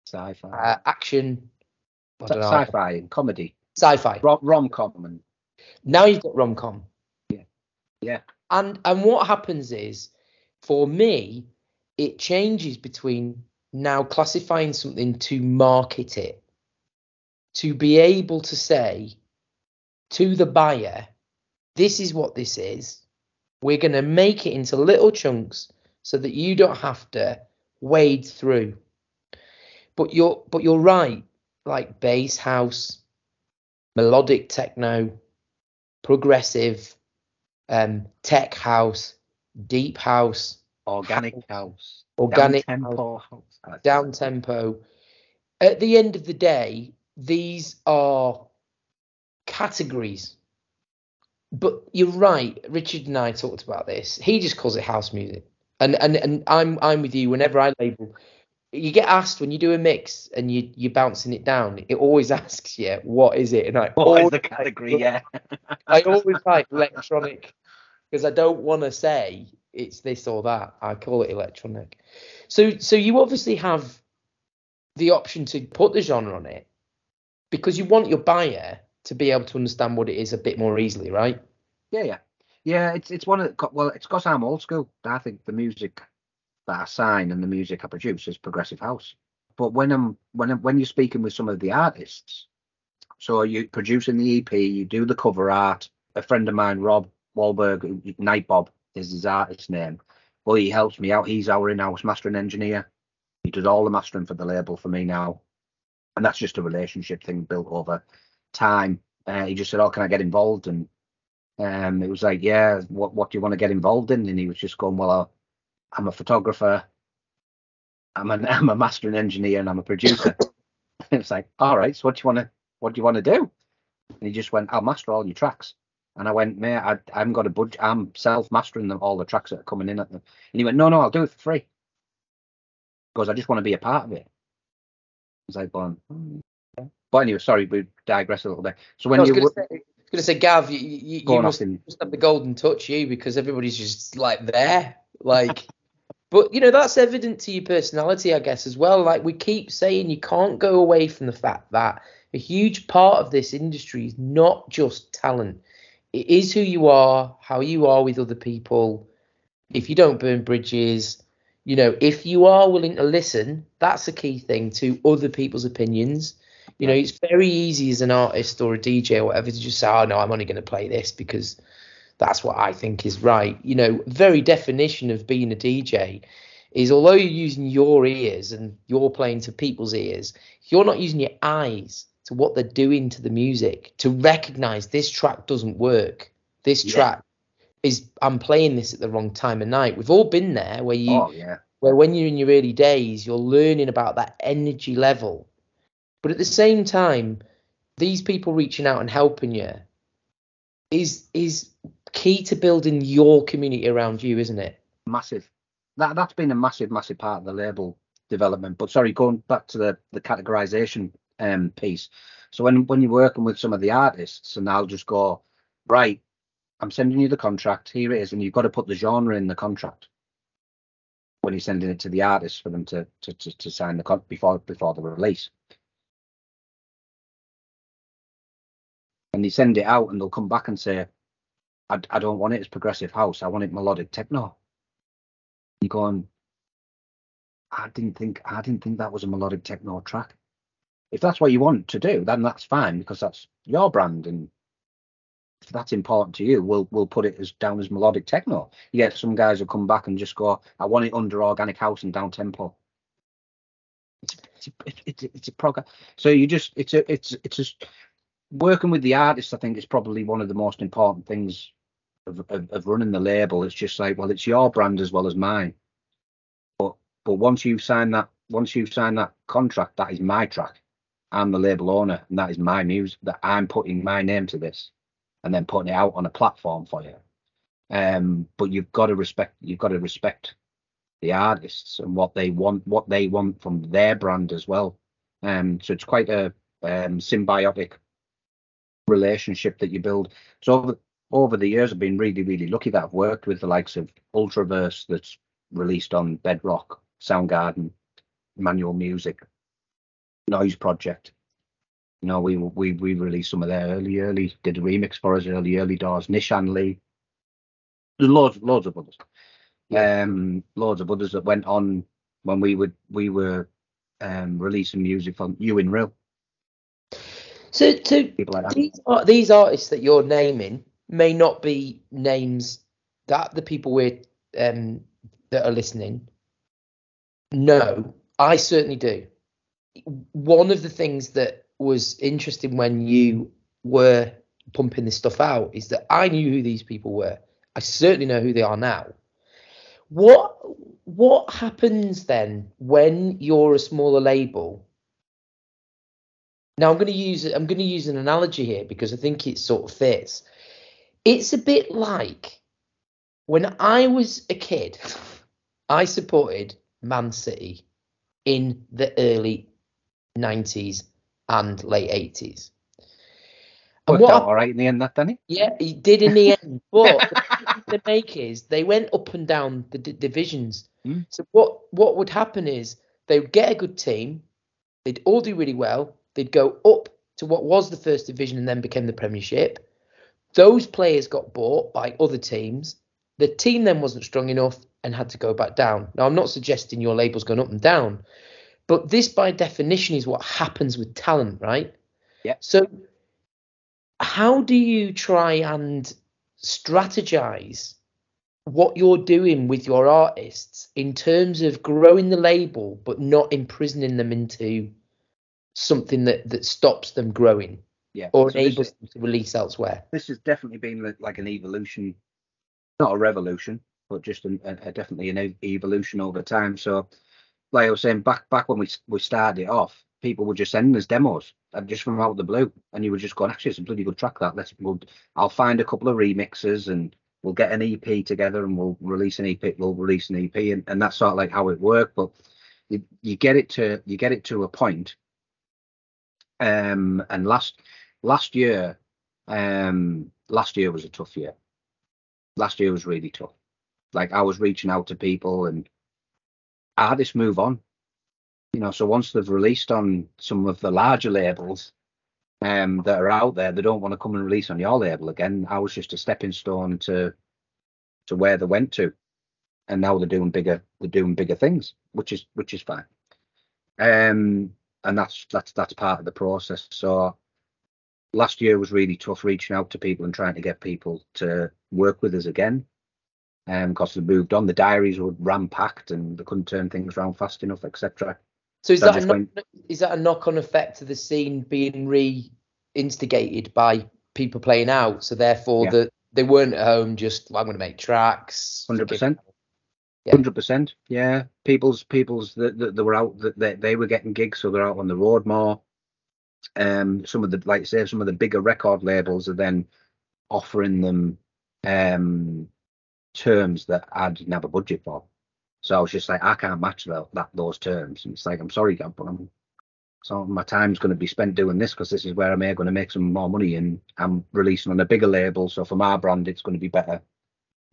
sci-fi, uh, action, I don't know. Sci-fi and comedy, sci-fi, rom com. Now you've got rom com. Yeah, yeah. And and what happens is, for me, it changes between now classifying something to market it, to be able to say to the buyer, this is what this is. We're going to make it into little chunks so that you don't have to wade through. But you're, but you're right, like bass, house, melodic techno, progressive, um, tech house, deep house, organic house, organic down-tempo house, down-tempo. At the end of the day, these are categories. But you're right, Richard and I talked about this. He just calls it house music, and and and I'm I'm with you. Whenever I label, you get asked when you do a mix and you you're bouncing it down. It always asks you, what is it? And I what always, is the category? I, yeah, I always like electronic, because I don't want to say it's this or that. I call it electronic. So so you obviously have the option to put the genre on it, because you want your buyer to be able to understand what it is a bit more easily, right? Yeah, yeah. Yeah, it's it's one of the, well, it's because I'm old school. I think the music that I sign and the music I produce is progressive house. But when I'm when I'm, when you're speaking with some of the artists, so you're producing the E P, you do the cover art. A friend of mine, Rob Wahlberg, Night Bob is his artist name. Well, he helps me out. He's our in-house mastering engineer. He does all the mastering for the label for me now, and that's just a relationship thing built over time. Uh, he just said, "Oh, can I get involved?" And um, it was like, "Yeah, what what do you want to get involved in?" And he was just going, "Well, I'm a photographer, I'm an I'm a mastering engineer, and I'm a producer." It's like, "All right, so what do you want to what do you want to do?" And he just went, "I'll master all your tracks." And I went, mate, I, I haven't got a budget. I'm self-mastering them, all the tracks that are coming in at them. And he went, no, no, I'll do it for free. Because I just want to be a part of it. I was like, well, yeah. But anyway, sorry, we digress a little bit. So when I was you going to say, say, Gav, you, you, you must, must have the golden touch, you, because everybody's just like there, like. But, you know, that's evident to your personality, I guess, as well. Like, we keep saying you can't go away from the fact that a huge part of this industry is not just talent. It is who you are, how you are with other people. If you don't burn bridges, you know, if you are willing to listen, that's a key thing, to other people's opinions. You know, it's very easy as an artist or a D J or whatever to just say, oh, no, I'm only going to play this because that's what I think is right. You know, very definition of being a D J is, although you're using your ears and you're playing to people's ears, you're not using your eyes to what they're doing to the music to recognize this track doesn't work. This yeah. track is, I'm playing this at the wrong time of night. We've all been there where you, oh, yeah. where when you're in your early days, you're learning about that energy level. But at the same time, these people reaching out and helping you is, is key to building your community around you, isn't it? Massive. That, that's been a massive, massive part of the label development. But sorry, going back to the, the categorization um piece. So when when you're working with some of the artists, and I'll just go, right, I'm sending you the contract, here it is, and you've got to put the genre in the contract when you're sending it to the artists for them to to to, to sign the contract before before the release. And they send it out and they'll come back and say, I, I don't want it as progressive house, I want it melodic techno. You're going, I didn't think I didn't think that was a melodic techno track. If that's what you want to do, then that's fine, because that's your brand, and if that's important to you, we'll we'll put it as down as melodic techno. You get some guys who come back and just go, I want it under organic house and down tempo. It's it's it's, it's, it's a prog. So you just it's a, it's it's just working with the artists. I think is probably one of the most important things of, of of running the label. It's just like, well, it's your brand as well as mine. But but once you've signed that once you've signed that contract, that is my track. I'm the label owner, and that is my music, that I'm putting my name to this and then putting it out on a platform for you. Um, but you've got to respect, you've got to respect the artists and what they want, what they want from their brand as well. Um, so it's quite a um, symbiotic relationship that you build. So over, over the years, I've been really, really lucky that I've worked with the likes of Ultraverse, that's released on Bedrock, Soundgarden, Manual Music, Noise Project. You know, we we we released some of their early early did a remix for us early early doors. Nishan Lee, there's loads loads of others, yeah. um loads of others that went on when we would we were um releasing music from You in Real. So to people like that. These, are, these artists that you're naming may not be names that the people we're um that are listening know. I certainly do. One of the things that was interesting when you were pumping this stuff out is that I knew who these people were. I certainly know who they are now. What what happens then when you're a smaller label? Now I'm going to use I'm going to use an analogy here because I think it sort of fits. It's a bit like when I was a kid, I supported Man City in the early nineties and late eighties. And worked out all right in the end, that, Danny? Yeah, he did in the end. But the, the make is they went up and down the d- divisions. Mm. So what what would happen is they would get a good team, they'd all do really well, they'd go up to what was the first division and then became the Premiership. Those players got bought by other teams. The team then wasn't strong enough and had to go back down. Now, I'm not suggesting your label's gone up and down, but this by definition is what happens with talent, right? Yeah. So how do you try and strategize what you're doing with your artists in terms of growing the label, but not imprisoning them into something that, that stops them growing yeah. or so enables is, them to release elsewhere? This has definitely been like an evolution, not a revolution, but just an, a, a definitely an evolution over time. So like I was saying, back back when we we started it off, people would just send us demos. I'd just come out of the blue, and you were just going, actually, it's a bloody good track, that. Let's, we'll, I'll find a couple of remixes, and we'll get an E P together, and we'll release an E P. We'll release an E P, and, and that's sort of like how it worked. But you, you get it to you get it to a point. Um, and last last year, um, last year was a tough year. Last year was really tough. Like, I was reaching out to people, and artists move on. You know, so once they've released on some of the larger labels um, that are out there, they don't want to come and release on your label again. I was just a stepping stone to to where they went to, and now they're doing bigger. They're doing bigger things, which is which is fine. Um, and that's that's that's part of the process. So last year was really tough, reaching out to people and trying to get people to work with us again. Um, because they moved on, the diaries were ram-packed, and they couldn't turn things around fast enough, et cetera. So is that, that a knock, is that a knock-on effect to the scene being re-instigated by people playing out? So therefore, yeah. the, they weren't at home just, well, I'm going to make tracks. one hundred percent. Yeah. one hundred percent. Yeah. People's, people's that the, they were out, that they, they were getting gigs, so they're out on the road more. Um, some of the, like I say, some of the bigger record labels are then offering them um, terms that I didn't have a budget for. So I was just like, I can't match that, that those terms. And it's like, I'm sorry, Gab, but I'm, so my time's going to be spent doing this, because this is where I'm going to make some more money, and I'm releasing on a bigger label. So for my brand, it's going to be better.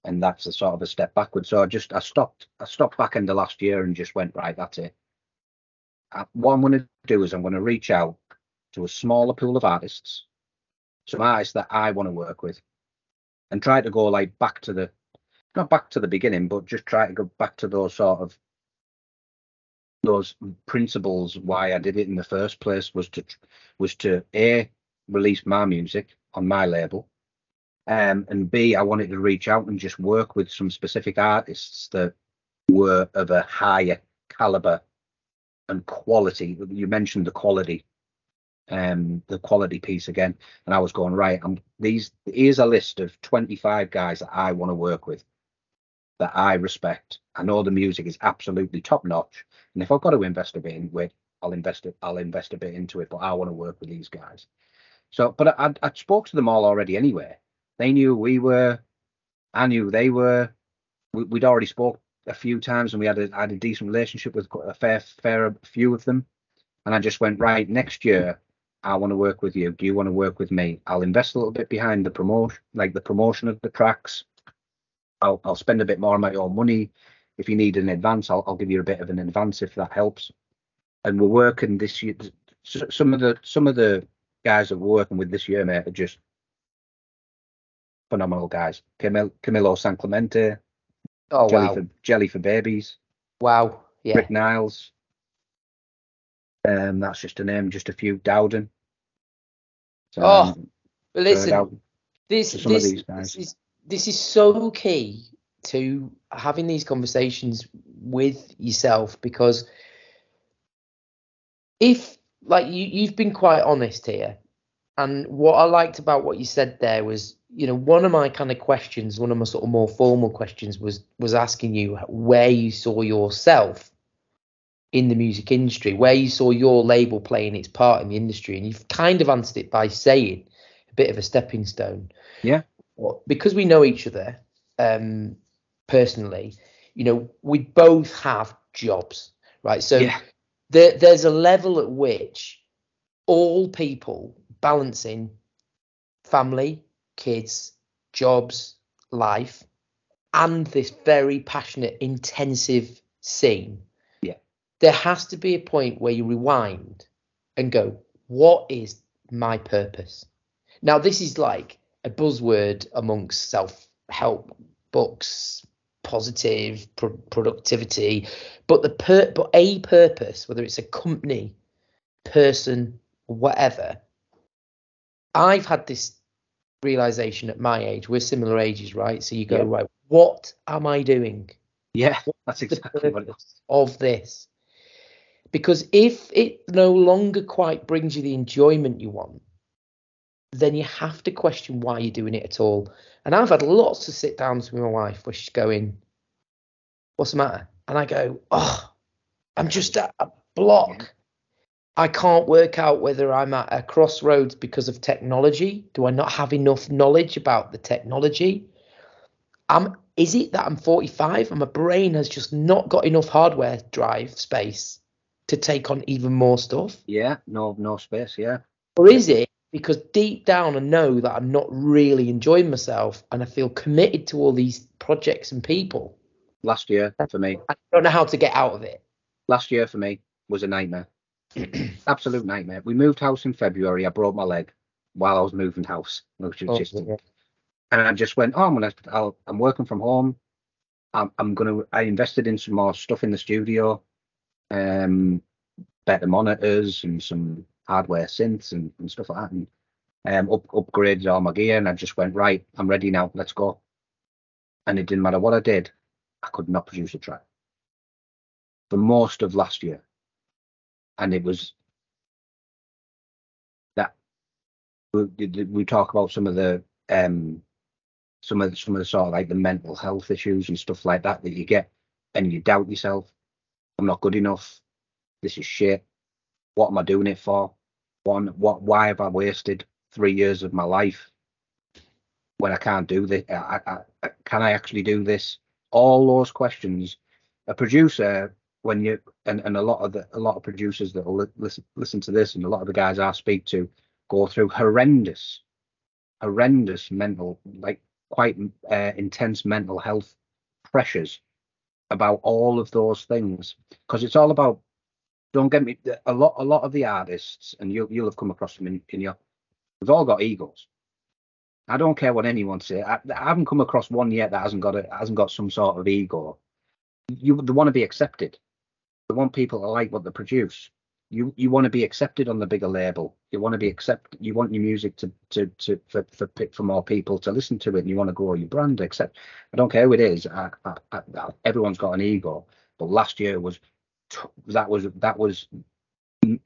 And that's a sort of a step backwards. So I just, I stopped, I stopped back in the last year and just went, right, that's it. I, what I'm going to do is I'm going to reach out to a smaller pool of artists, some artists that I want to work with, and try to go like back to the, not back to the beginning, but just try to go back to those sort of those principles why I did it in the first place, was to was to A, release my music on my label, um, and B, I wanted to reach out and just work with some specific artists that were of a higher caliber and quality. You mentioned the quality, um, the quality piece again, and I was going, right, I'm, these here's a list of twenty-five guys that I want to work with, that I respect. I know the music is absolutely top notch, and if I've got to invest a bit into it, I'll invest it. I'll invest a bit into it. But I want to work with these guys. So, but I I spoke to them all already anyway. They knew we were. I knew they were. We, we'd already spoke a few times, and we had a had a decent relationship with a fair fair few of them. And I just went, right, next year I want to work with you. Do you want to work with me? I'll invest a little bit behind the promotion, like the promotion of the tracks. I'll, I'll spend a bit more of my own money. If you need an advance, I'll, I'll give you a bit of an advance if that helps. And we're working this year. Some of the some of the guys that we're working with this year, mate, are just phenomenal guys. Camil, Camilo San Clemente, oh, Jelly, wow. for, Jelly for Babies. Wow. Yeah. Rick Niles. Um, that's just a name. Just a few. Dowden. So, oh, but listen, this this, this is. This is so key to having these conversations with yourself, because if, like, you, you've been quite honest here, and what I liked about what you said there was, you know, one of my kind of questions, one of my sort of more formal questions was, was asking you where you saw yourself in the music industry, where you saw your label playing its part in the industry. And you've kind of answered it by saying a bit of a stepping stone. Yeah. Because we know each other um, personally, you know, we both have jobs, right? So yeah. there, there's a level at which all people balancing family, kids, jobs, life, and this very passionate, intensive scene. Yeah. There has to be a point where you rewind and go, what is my purpose? Now, this is like a buzzword amongst self-help books, positive pr- productivity, but the per- but a purpose, whether it's a company, person, whatever. I've had this realization at my age. We're similar ages, right? So you go, yeah. right, what am I doing? Yeah, What's that's exactly what it is. Of this, because if it no longer quite brings you the enjoyment you want, then you have to question why you're doing it at all. And I've had lots of sit downs with my wife where she's going, what's the matter? And I go, oh, I'm just at a block. I can't work out whether I'm at a crossroads because of technology. Do I not have enough knowledge about the technology? I'm, is it that I'm forty-five and my brain has just not got enough hardware drive space to take on even more stuff? Yeah, no, no space, yeah. Or is it because deep down I know that I'm not really enjoying myself and I feel committed to all these projects and people? Last year for me. I don't know how to get out of it. Last year for me was a nightmare. Absolute nightmare. We moved house in February. I broke my leg while I was moving house, which was oh, just, yeah. And I just went, oh, I'm gonna, I'll, I'm working from home. I'm, I'm gonna. I invested in some more stuff in the studio, um, better monitors and some hardware synths and, and stuff like that, and um, up, upgraded all my gear. And I just went, right, I'm ready now. Let's go. And it didn't matter what I did, I could not produce a track for most of last year. And it was that we, we talk about some of the um, some of the, some of the sort of like the mental health issues and stuff like that that you get, and you doubt yourself. I'm not good enough. This is shit. What am I doing it for? One, what? Why have I wasted three years of my life when I can't do this? I, I, I, can I actually do this? All those questions. A producer. When you and, and a lot of the, a lot of producers that will listen listen to this, and a lot of the guys I speak to go through horrendous, horrendous mental, like quite uh, intense mental health pressures about all of those things, because it's all about. Don't get me. A lot, a lot of the artists, and you'll you'll have come across them in, in your. We've all got egos. I don't care what anyone says. I, I haven't come across one yet that hasn't got a, hasn't got some sort of ego. You they want to be accepted. They want people to like what they produce. You you want to be accepted on the bigger label. You want to be accepted. You want your music to to to for for for more people to listen to it. And you want to grow your brand. Except I don't care who it is. I, I, I, everyone's got an ego. But last year was that was that was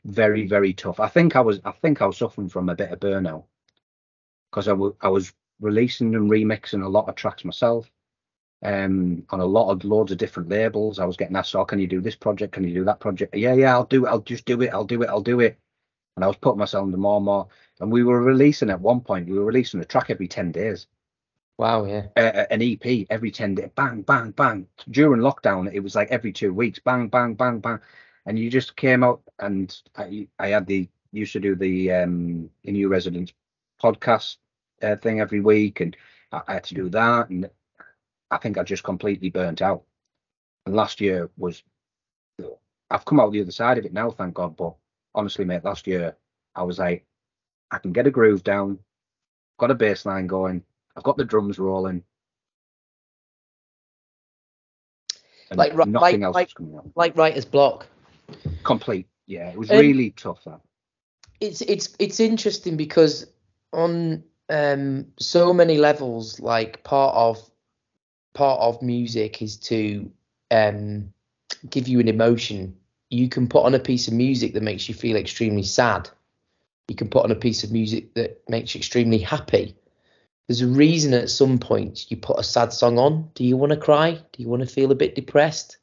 very very tough. I think I was I think I was suffering from a bit of burnout because I was I was releasing and remixing a lot of tracks myself. Um, on a lot of loads of different labels. I was getting asked, oh, can you do this project? Can you do that project? Yeah, yeah, I'll do it. I'll just do it. I'll do it. I'll do it. And I was putting myself into more and more. And we were releasing at one point, we were releasing a track every ten days. Wow, yeah. Uh, an E P every ten days. Bang, bang, bang. During lockdown, it was like every two weeks. Bang, bang, bang, bang. And you just came out and I, I had the, used to do the um, In You Residence podcast uh, thing every week. And I, I had to do that. And I think I just completely burnt out. And last year was, I've come out the other side of it now, thank God. But honestly, mate, last year I was like, I can get a groove down, got a bass line going, I've got the drums rolling. And like nothing like, else like, was coming out. Like writer's block. Complete, yeah. It was um, really tough. That. It's it's it's interesting because on um, so many levels, like part of. part of music is to um, give you an emotion. You can put on a piece of music that makes you feel extremely sad. You can put on a piece of music that makes you extremely happy. There's a reason at some point you put a sad song on. Do you want to cry? Do you want to feel a bit depressed?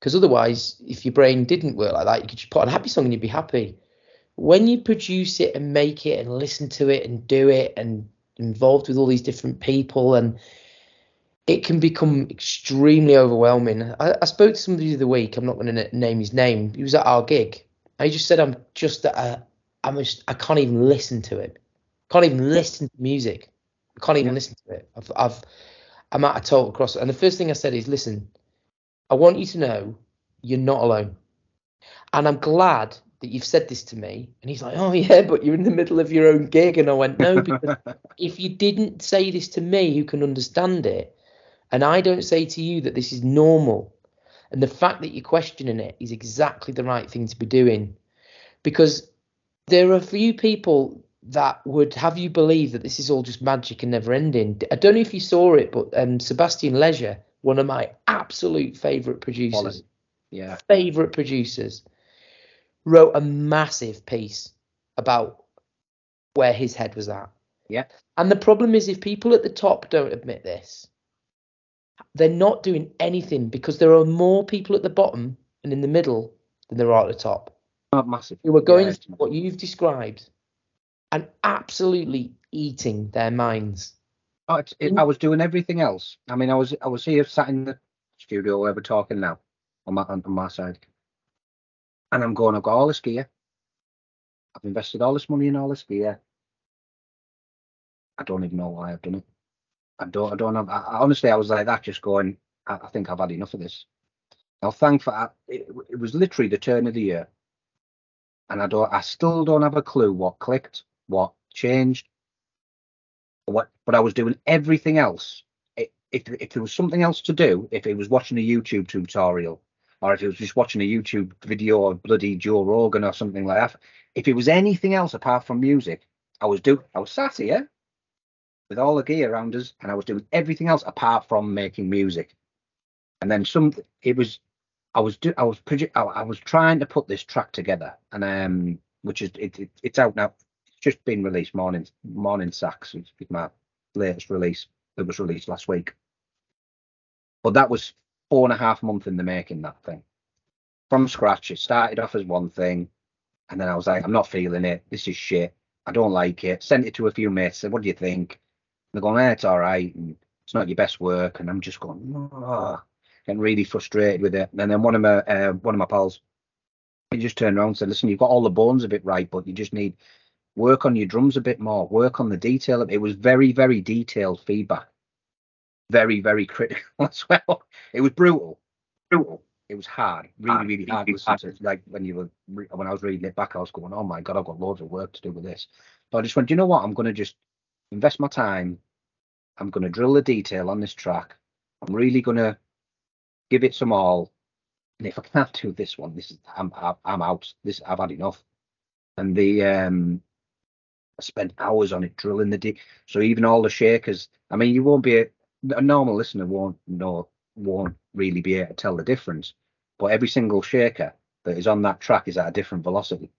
Because otherwise, if your brain didn't work like that, you could just put on a happy song and you'd be happy. When you produce it and make it and listen to it and do it and involved with all these different people and it can become extremely overwhelming. I, I spoke to somebody the other week. I'm not going to name his name. He was at our gig. I just said, I'm just, uh, I'm just, I can't even listen to it. Can't even listen to music. I can't even yeah. listen to it. I've, I've, I'm at a total crossroads. And the first thing I said is, listen, I want you to know you're not alone. And I'm glad that you've said this to me. And he's like, oh yeah, but you're in the middle of your own gig. And I went, no, because if you didn't say this to me, who can understand it? And I don't say to you that this is normal. And the fact that you're questioning it is exactly the right thing to be doing. Because there are a few people that would have you believe that this is all just magic and never ending. I don't know if you saw it, but um, Sebastian Leisure, one of my absolute favourite producers, yeah, favourite producers, wrote a massive piece about where his head was at. Yeah. And the problem is if people at the top don't admit this, they're not doing anything because there are more people at the bottom and in the middle than there are at the top. Oh, massive. Who are going yeah. through what you've described and absolutely eating their minds. Oh, it, it, I was doing everything else. I mean, I was I was here sat in the studio or whatever talking now on my on my side. And I'm going, I've got all this gear. I've invested all this money in all this gear. I don't even know why I've done it. I don't I don't have I, I, honestly I was like that, just going, I, I think I've had enough of this. Now thankfully I, it, it was literally the turn of the year. And I don't I still don't have a clue what clicked, what changed, what but I was doing everything else. It, if if there was something else to do, if it was watching a YouTube tutorial, or if it was just watching a YouTube video of bloody Joe Rogan or something like that, if it was anything else apart from music, I was do I was sat here with all the gear around us, and I was doing everything else apart from making music. And then some, it was, I was do, I was project, I, I was trying to put this track together, and um, which is it, it it's out now. It's just been released. Morning, Morning Sax is my latest release. It was released last week. But that was four and a half months in the making, that thing, from scratch. It started off as one thing, and then I was like, I'm not feeling it. This is shit. I don't like it. Sent it to a few mates. Said, what do you think? They're going, eh, it's all right, and it's not your best work, and I'm just going, oh, getting really frustrated with it. And then one of my uh, one of my pals, he just turned around and said, listen, you've got all the bones of it right, but you just need work on your drums a bit more, work on the detail. It was very, very detailed feedback, very, very critical as well. It was brutal, brutal. It was hard, really, really hard. hard. To, like when you were re- when I was reading it back, I was going, oh my god, I've got loads of work to do with this. So I just went, do you know what? I'm going to just invest my time. I'm going to drill the detail on this track. I'm really going to give it some all. And if I can't do this one, this is I'm I'm out. This I've had enough. And the um, I spent hours on it drilling the deep. So even all the shakers. I mean, you won't be a, a normal listener won't know won't really be able to tell the difference. But every single shaker that is on that track is at a different velocity.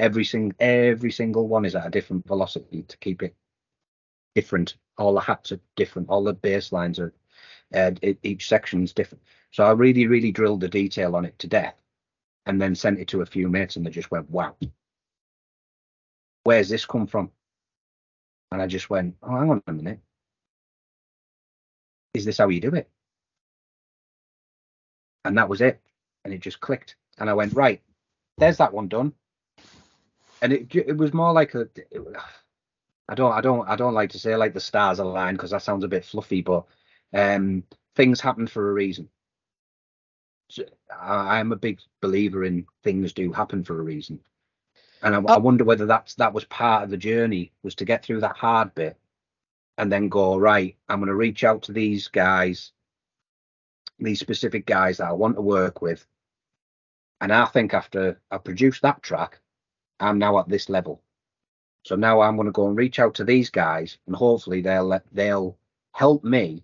Every sing, every single one is at a different velocity to keep it different. All the hats are different. All the bass lines are, uh, each section's different. So I really, really drilled the detail on it to death, and then sent it to a few mates, and they just went, "Wow, where's this come from?" And I just went, "Oh, hang on a minute. Is this how you do it?" And that was it. And it just clicked. And I went, "Right, there's that one done." And it it was more like a, it, I don't I don't I don't like to say like the stars aligned, because that sounds a bit fluffy, but um, things happen for a reason. So I, I'm a big believer in things do happen for a reason, and I, oh. I wonder whether that's that was part of the journey, was to get through that hard bit, and then go, right, I'm going to reach out to these guys, these specific guys that I want to work with, and I think after I produce that track, I'm now at this level, so now I'm going to go and reach out to these guys, and hopefully they'll let, they'll help me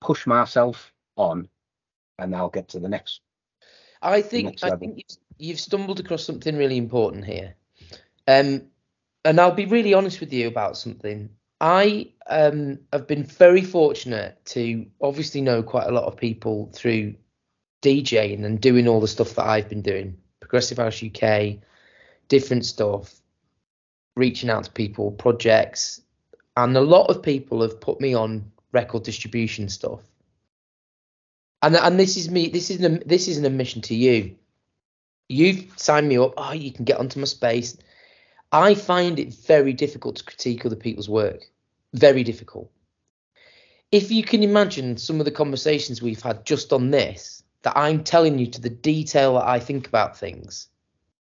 push myself on, and I'll get to the next. I think next I level. think you've, you've stumbled across something really important here, um, and I'll be really honest with you about something. I um, have been very fortunate to obviously know quite a lot of people through DJing and doing all the stuff that I've been doing, Progressive House U K. Different stuff, reaching out to people, projects, and a lot of people have put me on record distribution stuff. And and this is me. This is an, this is an admission to you. You've signed me up. Oh, you can get onto my space. I find it very difficult to critique other people's work. Very difficult. If you can imagine some of the conversations we've had just on this, that I'm telling you to the detail that I think about things.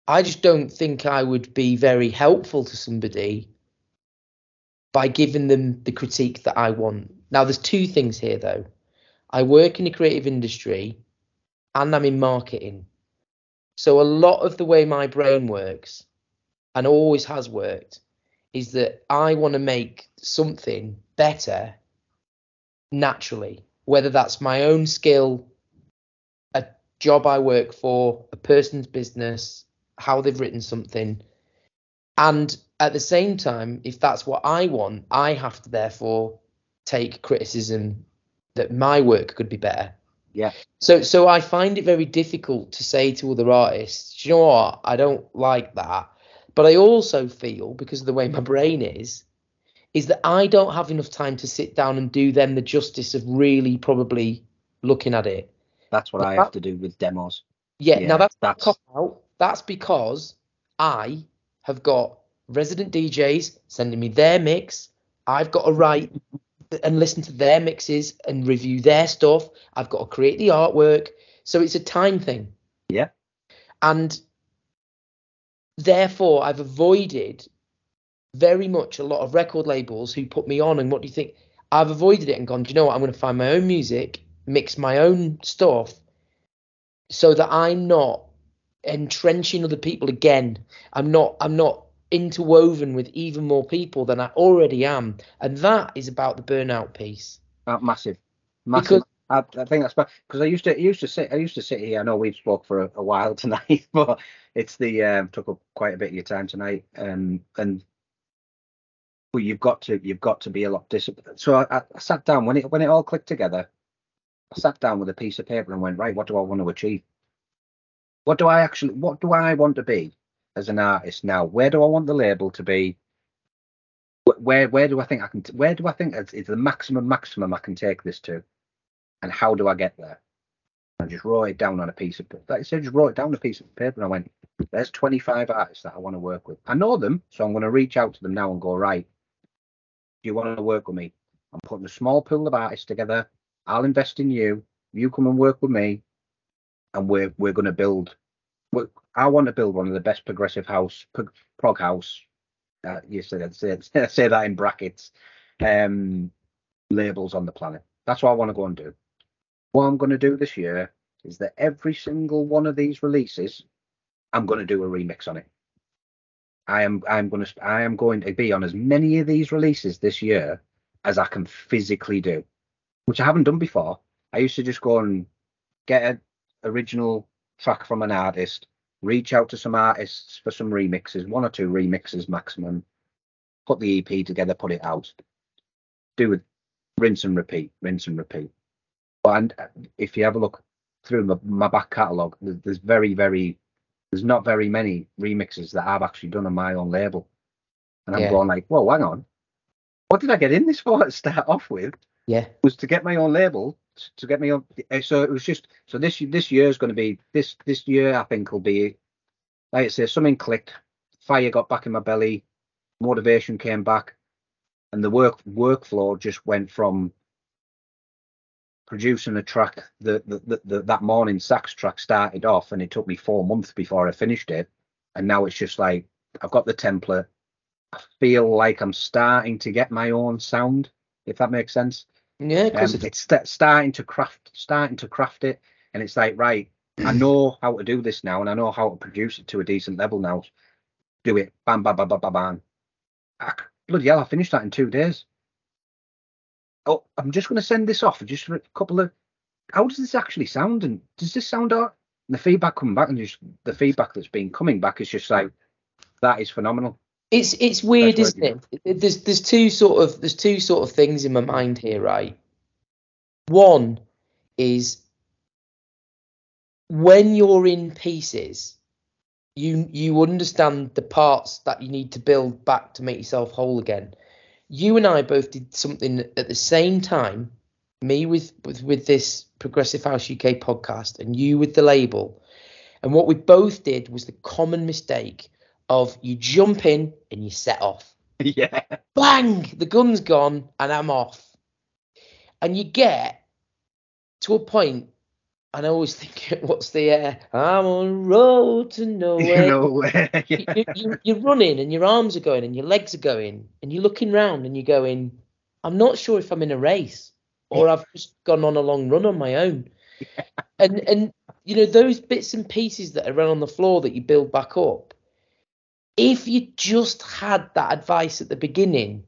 I just don't think I would be very helpful to somebody by giving them the critique that I want. Now, there's two things here, though. I work in the creative industry and I'm in marketing. So a lot of the way my brain works, and always has worked, is that I want to make something better naturally, whether that's my own skill, a job I work for, a person's business, how they've written something. And at the same time, if that's what I want, I have to therefore take criticism that my work could be better. Yeah. So so I find it very difficult to say to other artists, you know what, I don't like that. But I also feel, because of the way my brain is, is that I don't have enough time to sit down and do them the justice of really probably looking at it. That's what but I have that, to do with demos. Yeah, yeah now that's, that's... cop out. That's because I have got resident D Js sending me their mix. I've got to write and listen to their mixes and review their stuff. I've got to create the artwork. So it's a time thing. Yeah. And therefore, I've avoided very much a lot of record labels who put me on. And what do you think? I've avoided it and gone, do you know what? I'm going to find my own music, mix my own stuff so that I'm not entrenching other people again. I'm not, I'm not interwoven with even more people than I already am. And that is about the burnout piece. Uh, massive, massive. Because I, I think that's because I used to, used to sit, I used to sit here. I know we've spoke for a, a while tonight, but it's the um, took up quite a bit of your time tonight. Um, and well, you've got to, you've got to be a lot disciplined. So I, I sat down when it, when it all clicked together. I sat down with a piece of paper and went, right, what do I want to achieve? What do I actually, what do I want to be as an artist now? Where do I want the label to be? Where where do I think I can, where do I think it's the maximum, maximum I can take this to? And how do I get there? And I just wrote it down on a piece of, like I said, just wrote it down on a piece of paper and I went, there's twenty-five artists that I want to work with. I know them, so I'm going to reach out to them now and go, right, do you want to work with me? I'm putting a small pool of artists together. I'll invest in you. You come and work with me. And we're we're going to build. We're, I want to build one of the best progressive house, prog house. Uh, you said say, say that in brackets. Um, labels on the planet. That's what I want to go and do. What I'm going to do this year is that every single one of these releases, I'm going to do a remix on it. I am I'm going to I am going to be on as many of these releases this year as I can physically do, which I haven't done before. I used to just go and get a. original track from an artist, reach out to some artists for some remixes, one or two remixes maximum, put the E P together, put it out, do it, rinse and repeat, rinse and repeat. And if you have a look through my, my back catalogue, there's very, very, there's not very many remixes that I've actually done on my own label. And I'm yeah. going like, whoa, hang on. What did I get in this for to start off with? Yeah. Was to get my own label. To get me on, so it was just so this this year is going to be this this year I think will be like I say something clicked, fire got back in my belly, motivation came back, and the work workflow just went from producing a track that that that morning sax track started off and it took me four months before I finished it, and now it's just like I've got the template. I feel like I'm starting to get my own sound, if that makes sense. Yeah, because um, it's st- starting to craft, starting to craft it, and it's like, right, I know how to do this now, and I know how to produce it to a decent level now. Do it, bam, bam, bam, bam, bam, bam. I, bloody hell, I finished that in two days. Oh, I'm just going to send this off, just for a couple of. How does this actually sound? And does this sound all? And the feedback coming back, and just the feedback that's been coming back is just like, that is phenomenal. It's it's weird, isn't it? There's there's two sort of there's two sort of things in my mind here, right? One is when you're in pieces, you you understand the parts that you need to build back to make yourself whole again. You and I both did something at the same time. Me with with, with this Progressive House U K podcast, and you with the label. And what we both did was the common mistake of you jump in and you set off. Yeah. Bang! The gun's gone and I'm off. And you get to a point, and I always think, what's the air? I'm on a road to nowhere. nowhere. Yeah. you, you, you're running and your arms are going and your legs are going and you're looking round and you're going, I'm not sure if I'm in a race or I've just gone on a long run on my own. Yeah. And, and you know, those bits and pieces that are run on the floor that you build back up, if you just had that advice at the beginning,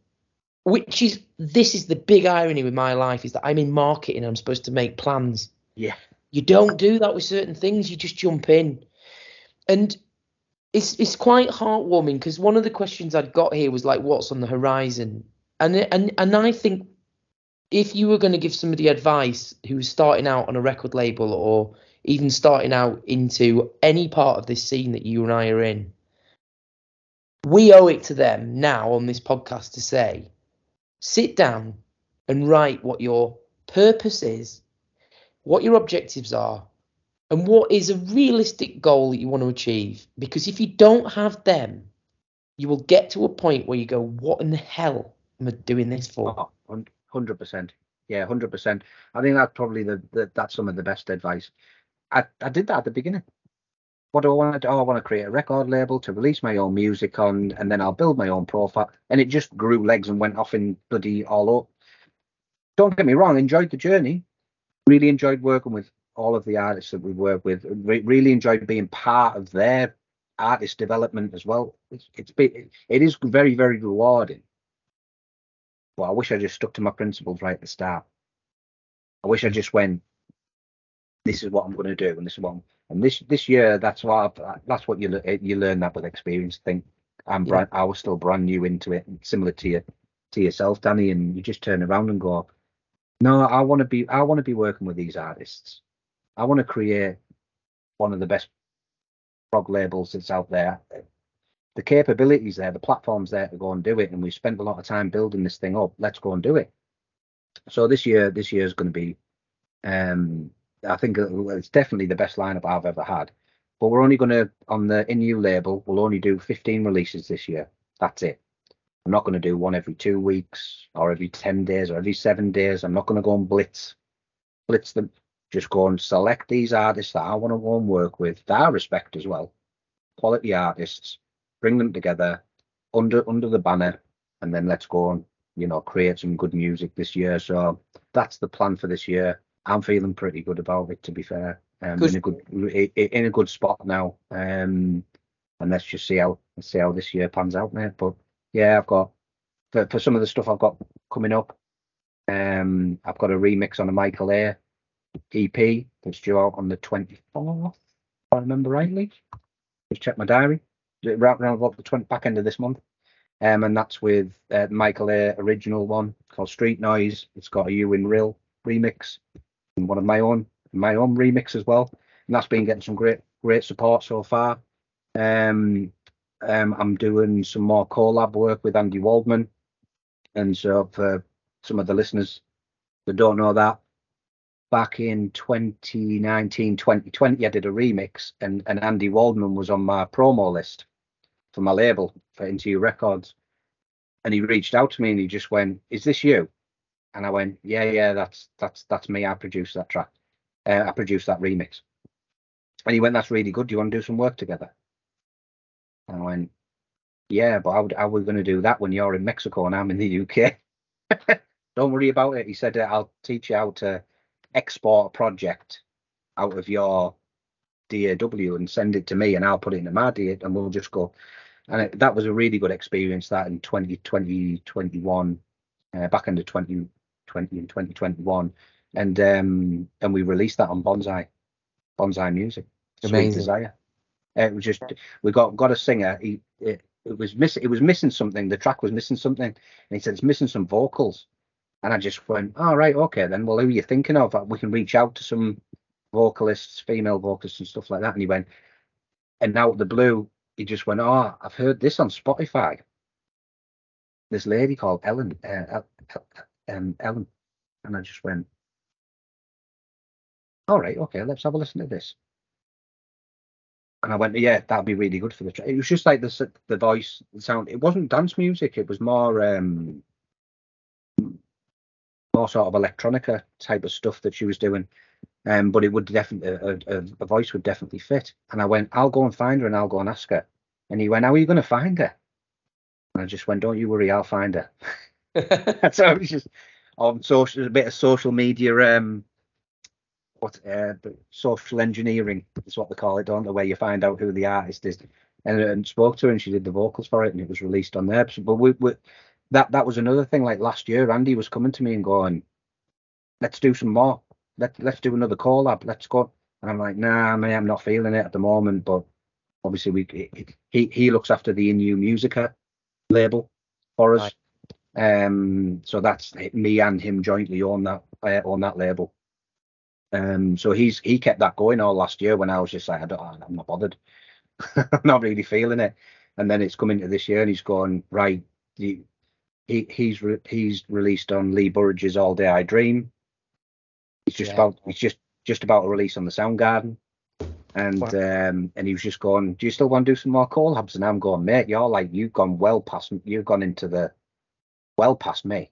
which is, this is the big irony with my life, is that I'm in marketing and I'm supposed to make plans. Yeah. You don't do that with certain things. You just jump in. And it's it's quite heartwarming because one of the questions I'd got here was like, what's on the horizon? And, and, and I think if you were going to give somebody advice who's starting out on a record label or even starting out into any part of this scene that you and I are in, we owe it to them now on this podcast to say, sit down and write what your purpose is, what your objectives are, and what is a realistic goal that you want to achieve. Because if you don't have them, you will get to a point where you go, what in the hell am I doing this for? Oh, one hundred percent. Yeah, one hundred percent. I think that's probably the, the that's some of the best advice. I, I did that at the beginning. What do I want to do? Oh, I want to create a record label to release my own music on, and then I'll build my own profile. And it just grew legs and went off in bloody all up. Don't get me wrong, enjoyed the journey. Really enjoyed working with all of the artists that we work with. Re- really enjoyed being part of their artist development as well. It's, it's been, it is very, very rewarding. But I wish I just stuck to my principles right at the start. I wish I just went, this is what I'm going to do, and this is what I'm, and this this year, that's what I've, that's what you you learn that with experience. Thing, I'm yeah. brand, I was still brand new into it, similar to your, to yourself, Danny, and you just turn around and go, no, I want to be I want to be working with these artists. I want to create one of the best prog labels that's out there. The capabilities there, the platform's there to go and do it, and we spent a lot of time building this thing up. Let's go and do it. So this year, this year is going to be, um, I think it's definitely the best lineup I've ever had. But we're only going to, on the In You label, we'll only do fifteen releases this year. That's it. I'm not going to do one every two weeks or every ten days or every seven days. I'm not going to go and blitz, blitz them. Just go and select these artists that I want to go and work with, that I respect as well. Quality artists. Bring them together under under the banner, and then let's go and, you know, create some good music this year. So that's the plan for this year. I'm feeling pretty good about it, to be fair. Um, in a good in a good spot now. Um, and let's just see how see how this year pans out, mate. But yeah, I've got for, for some of the stuff I've got coming up. Um, I've got a remix on a Michael A E P that's due out on the twenty-fourth, if I remember rightly. Just check my diary. Right around about the twenty, back end of this month, um, and that's with uh, Michael A original one called Street Noise. It's got a You in Real remix and one of my own my own remix as well, and that's been getting some great great support so far. Um, um, I'm doing some more collab work with Andy Waldman, and so for some of the listeners that don't know that, back in twenty nineteen, twenty twenty, I did a remix, and, and Andy Waldman was on my promo list for my label, for Into You Records. And he reached out to me and he just went, is this you? And I went, yeah, yeah, that's that's that's me. I produced that track. Uh, I produced that remix. And he went, that's really good. Do you want to do some work together? And I went, yeah, but how, how are we going to do that when you're in Mexico and I'm in the U K? Don't worry about it. He said, I'll teach you how to export a project out of your D A W and send it to me, and I'll put it into my D A W, and we'll just go. And it, that was a really good experience, that in twenty twenty, twenty-one, uh, back into twenty twenty and twenty twenty-one, and um and we released that on Bonsai Bonsai Music. Amazing. Sweet Desire. It was just, we got got a singer. He it, it was missing. It was missing something. The track was missing something, and he said it's missing some vocals. And I just went, all right, okay, then. Well, who are you thinking of? We can reach out to some vocalists, female vocalists and stuff like that. And he went, and out of the blue, he just went, oh, I've heard this on Spotify. This lady called Ellen, uh, um, Ellen. And I just went, all right, okay, let's have a listen to this. And I went, yeah, that'd be really good for the track. It was just like the, the voice, the sound. It wasn't dance music. It was more... Um, more sort of electronica type of stuff that she was doing, um, but it would definitely a, a, a voice would definitely fit. And I went, I'll go and find her and I'll go and ask her. And he went, how are you going to find her? And I just went, don't you worry, I'll find her. So it was just on social, a bit of social media, um, what uh, social engineering is what they call it, don't they? Where you find out who the artist is, and, and spoke to her, and she did the vocals for it, and it was released on there. But we. we That that was another thing. Like last year, Andy was coming to me and going, "Let's do some more. Let let's do another collab. Let's go." And I'm like, "Nah, I mean, I'm not feeling it at the moment." But obviously, we it, it, he he looks after the In You Musica label for us, Um, so that's me and him jointly on that uh, on that label. Um, so he's he kept that going all last year when I was just like, I don't, I'm not bothered. I'm not really feeling it. And then it's coming to this year and he's gone, right, he, he he's re- he's released on Lee Burridge's All Day I Dream. It's just yeah. about it's just just about a release on the Soundgarden. And wow. um, and he was just going, do you still want to do some more collabs? And I'm going, mate, you're like, you've gone well past me. You've gone into the well past me.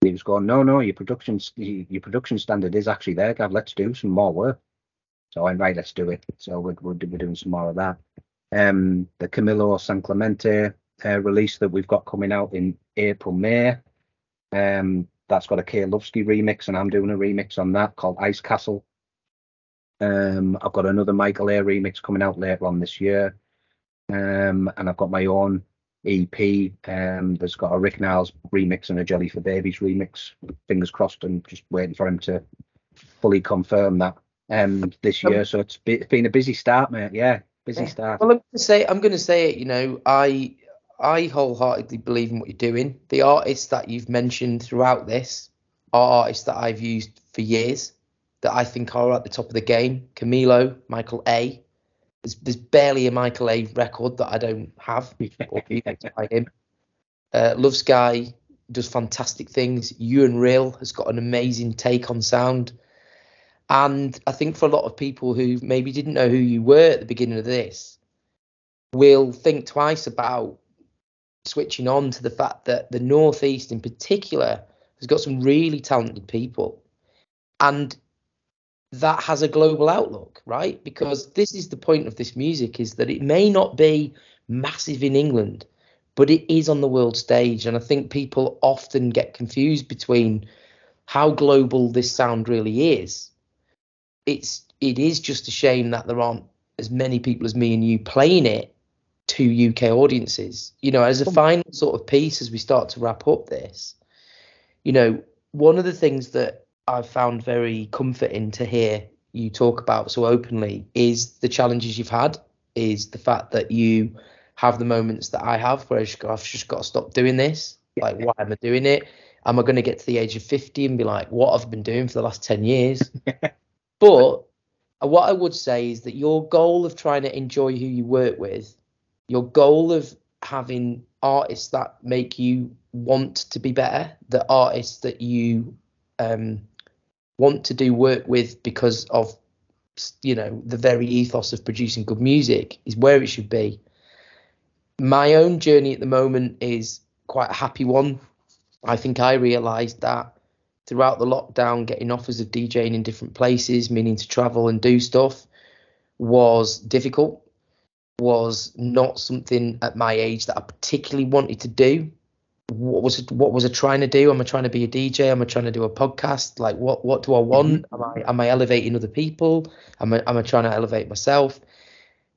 And he was going, no, no, your production, your production standard is actually there, Gav. Let's do some more work. So I'm right, let's do it. So we're, we're doing some more of that. Um, the Camilo San Clemente uh, release that we've got coming out in April, May. Um, that's got a Kay Lovsky remix, and I'm doing a remix on that called Ice Castle. Um, I've got another Michael A remix coming out later on this year, um, and I've got my own E P. Um, there's got a Rick Niles remix and a Jelly for Babies remix. Fingers crossed, and just waiting for him to fully confirm that um, this year. So it's, be, it's been a busy start, mate. Yeah, busy yeah. start. Well, I'm gonna say, I'm gonna say it. You know, I I wholeheartedly believe in what you're doing. The artists that you've mentioned throughout this are artists that I've used for years, that I think are at the top of the game. Camilo, Michael A. There's, there's barely a Michael A record that I don't have or by him. Uh, Love Sky does fantastic things. You and Real has got an amazing take on sound. And I think for a lot of people who maybe didn't know who you were at the beginning of this, will think twice about switching on to the fact that the Northeast in particular has got some really talented people. And that has a global outlook, right? Because this is the point of this music, is that it may not be massive in England, but it is on the world stage. And I think people often get confused between how global this sound really is. It's, it is just a shame that there aren't as many people as me and you playing it to U K audiences. You know, as a final sort of piece, as we start to wrap up this, you know, one of the things that I've found very comforting to hear you talk about so openly is the challenges you've had, is the fact that you have the moments that I have where I've just got, I've just got to stop doing this. Like, why am I doing it? Am I going to get to the age of fifty and be like, what I've been doing for the last ten years? But what I would say is that your goal of trying to enjoy who you work with, your goal of having artists that make you want to be better, the artists that you um, want to do work with because of, you know, the very ethos of producing good music is where it should be. My own journey at the moment is quite a happy one. I think I realised that throughout the lockdown, getting offers of DJing in different places, meaning to travel and do stuff, was difficult, was not something at my age that I particularly wanted to do. What was it, what was I trying to do? Am I trying to be a D J? Am I trying to do a podcast? Like, what what do I want? Am I am I elevating other people? Am I am I trying to elevate myself?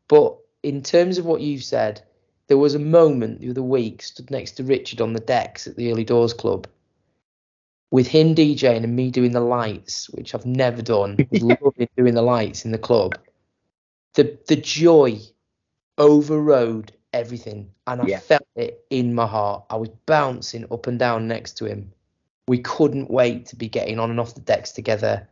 But in terms of what you've said, there was a moment the other week, stood next to Richard on the decks at the Early Doors Club, with him DJing and me doing the lights, which I've never done. Yeah. Loving doing the lights in the club. The the joy overrode everything, and I yeah. felt it in my heart. I was bouncing up and down next to him. We couldn't wait to be getting on and off the decks together.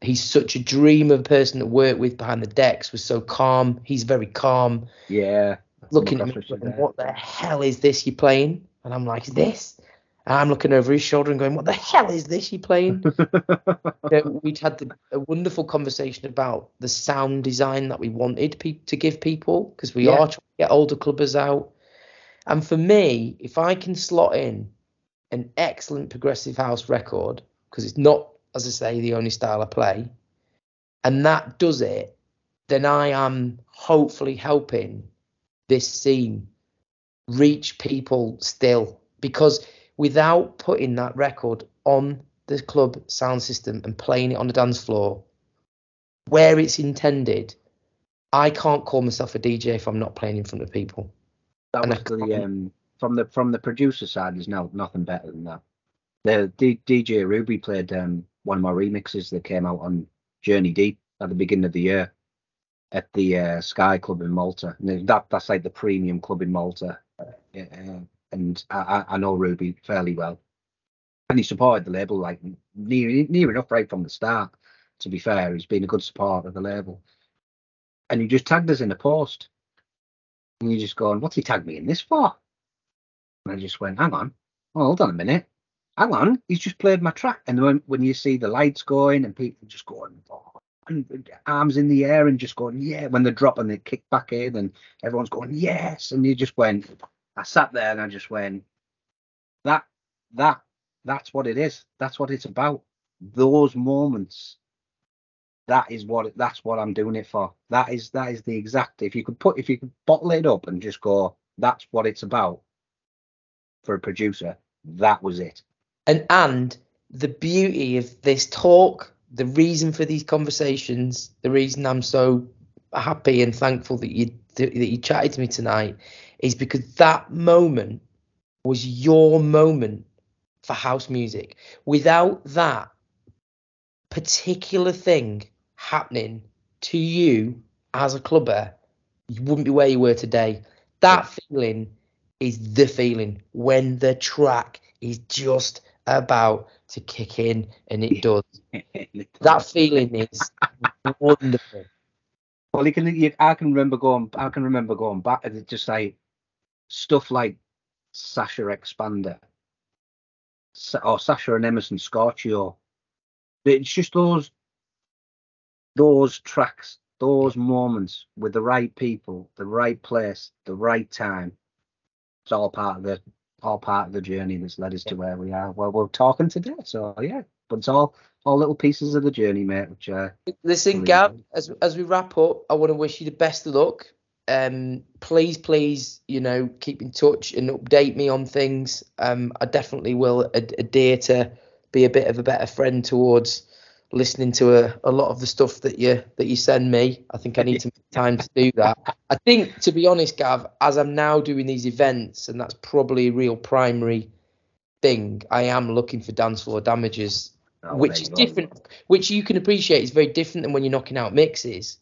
He's such a dream of a person to work with behind the decks, was so calm. He's very calm. Yeah. Looking at me, looking, what the hell is this you're playing? And I'm like, is this? And I'm looking over his shoulder and going, what the hell is this you're playing? You know, we'd had the, a wonderful conversation about the sound design that we wanted pe- to give people, because we yeah. are trying to get older clubbers out. And for me, if I can slot in an excellent progressive house record, because it's not, as I say, the only style I play, and that does it, then I am hopefully helping this scene reach people still, because without putting that record on the club sound system and playing it on the dance floor where it's intended, I can't call myself a D J if I'm not playing in front of people. That was the, um, from the from the producer side, there's no, nothing better than that. The D- DJ Ruby played um, one of my remixes that came out on Journey Deep at the beginning of the year at the uh, Sky Club in Malta. And that that's like the premium club in Malta. Uh, and I, I know Ruby fairly well, and he supported the label like near near enough right from the start. To be fair, he's been a good supporter of the label, and he just tagged us in a post, and you're just going, what's he tagged me in this for? And I just went, hang on, well, hold on a minute, hang on, he's just played my track. And when when you see the lights going and people just going, oh, and arms in the air and just going, yeah, when they drop and they kick back in and everyone's going, yes, and you just went, I sat there and I just went, that that that's what it is, that's what it's about, those moments. That is what that's what I'm doing it for. That is that is the exact. If you could put if you could bottle it up and just go, that's what it's about. For a producer, that was it. And and the beauty of this talk, the reason for these conversations, the reason I'm so happy and thankful that you that you chatted to me tonight, is because that moment was your moment for house music. Without that particular thing happening to you as a clubber, you wouldn't be where you were today. That feeling is the feeling when the track is just about to kick in, and it does. That feeling is wonderful. Well, you can, you, I can remember going. I can remember going back, and it's just like stuff like Sasha Expander or Sasha and Emerson Scorchio. It's just those those tracks, those moments with the right people, the right place, the right time. It's all part of the all part of the journey that's led us yeah. to where we are, where we're talking today. So yeah, but it's all all little pieces of the journey, mate. Which uh, listen, Gav, as as we wrap up, I want to wish you the best of luck. Um, please, please, you know, keep in touch and update me on things. Um, I definitely will ad- adhere to. Be a bit of a better friend towards listening to a, a lot of the stuff that you that you send me. I think I need to make time to do that. I think, to be honest, Gav, as I'm now doing these events, and that's probably a real primary thing, I am looking for dance floor damages, oh, which is different, which you can appreciate is very different than when you're knocking out mixes.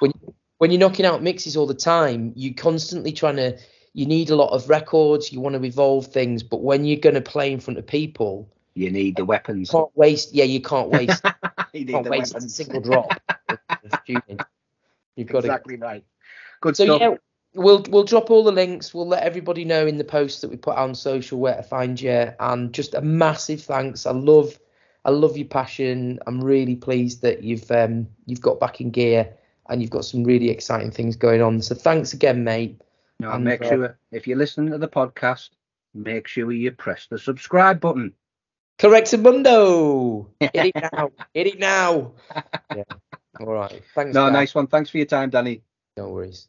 When, when you're knocking out mixes all the time, you're constantly trying to, you need a lot of records, you want to evolve things, but when you're going to play in front of people, you need the weapons. Can't waste. Yeah, you can't waste. you need can't the waste weapons. A single drop. You've got exactly it. Right. Good so, stuff. So yeah, we'll we'll drop all the links. We'll let everybody know in the posts that we put out on social where to find you. And just a massive thanks. I love, I love your passion. I'm really pleased that you've um you've got back in gear and you've got some really exciting things going on. So thanks again, mate. No, and make uh, sure if you're listening to the podcast, make sure you press the subscribe button. Correctamundo. Hit it now. Hit it now. Yeah. All right. Thanks. No, Dan. Nice one. Thanks for your time, Danny. No worries.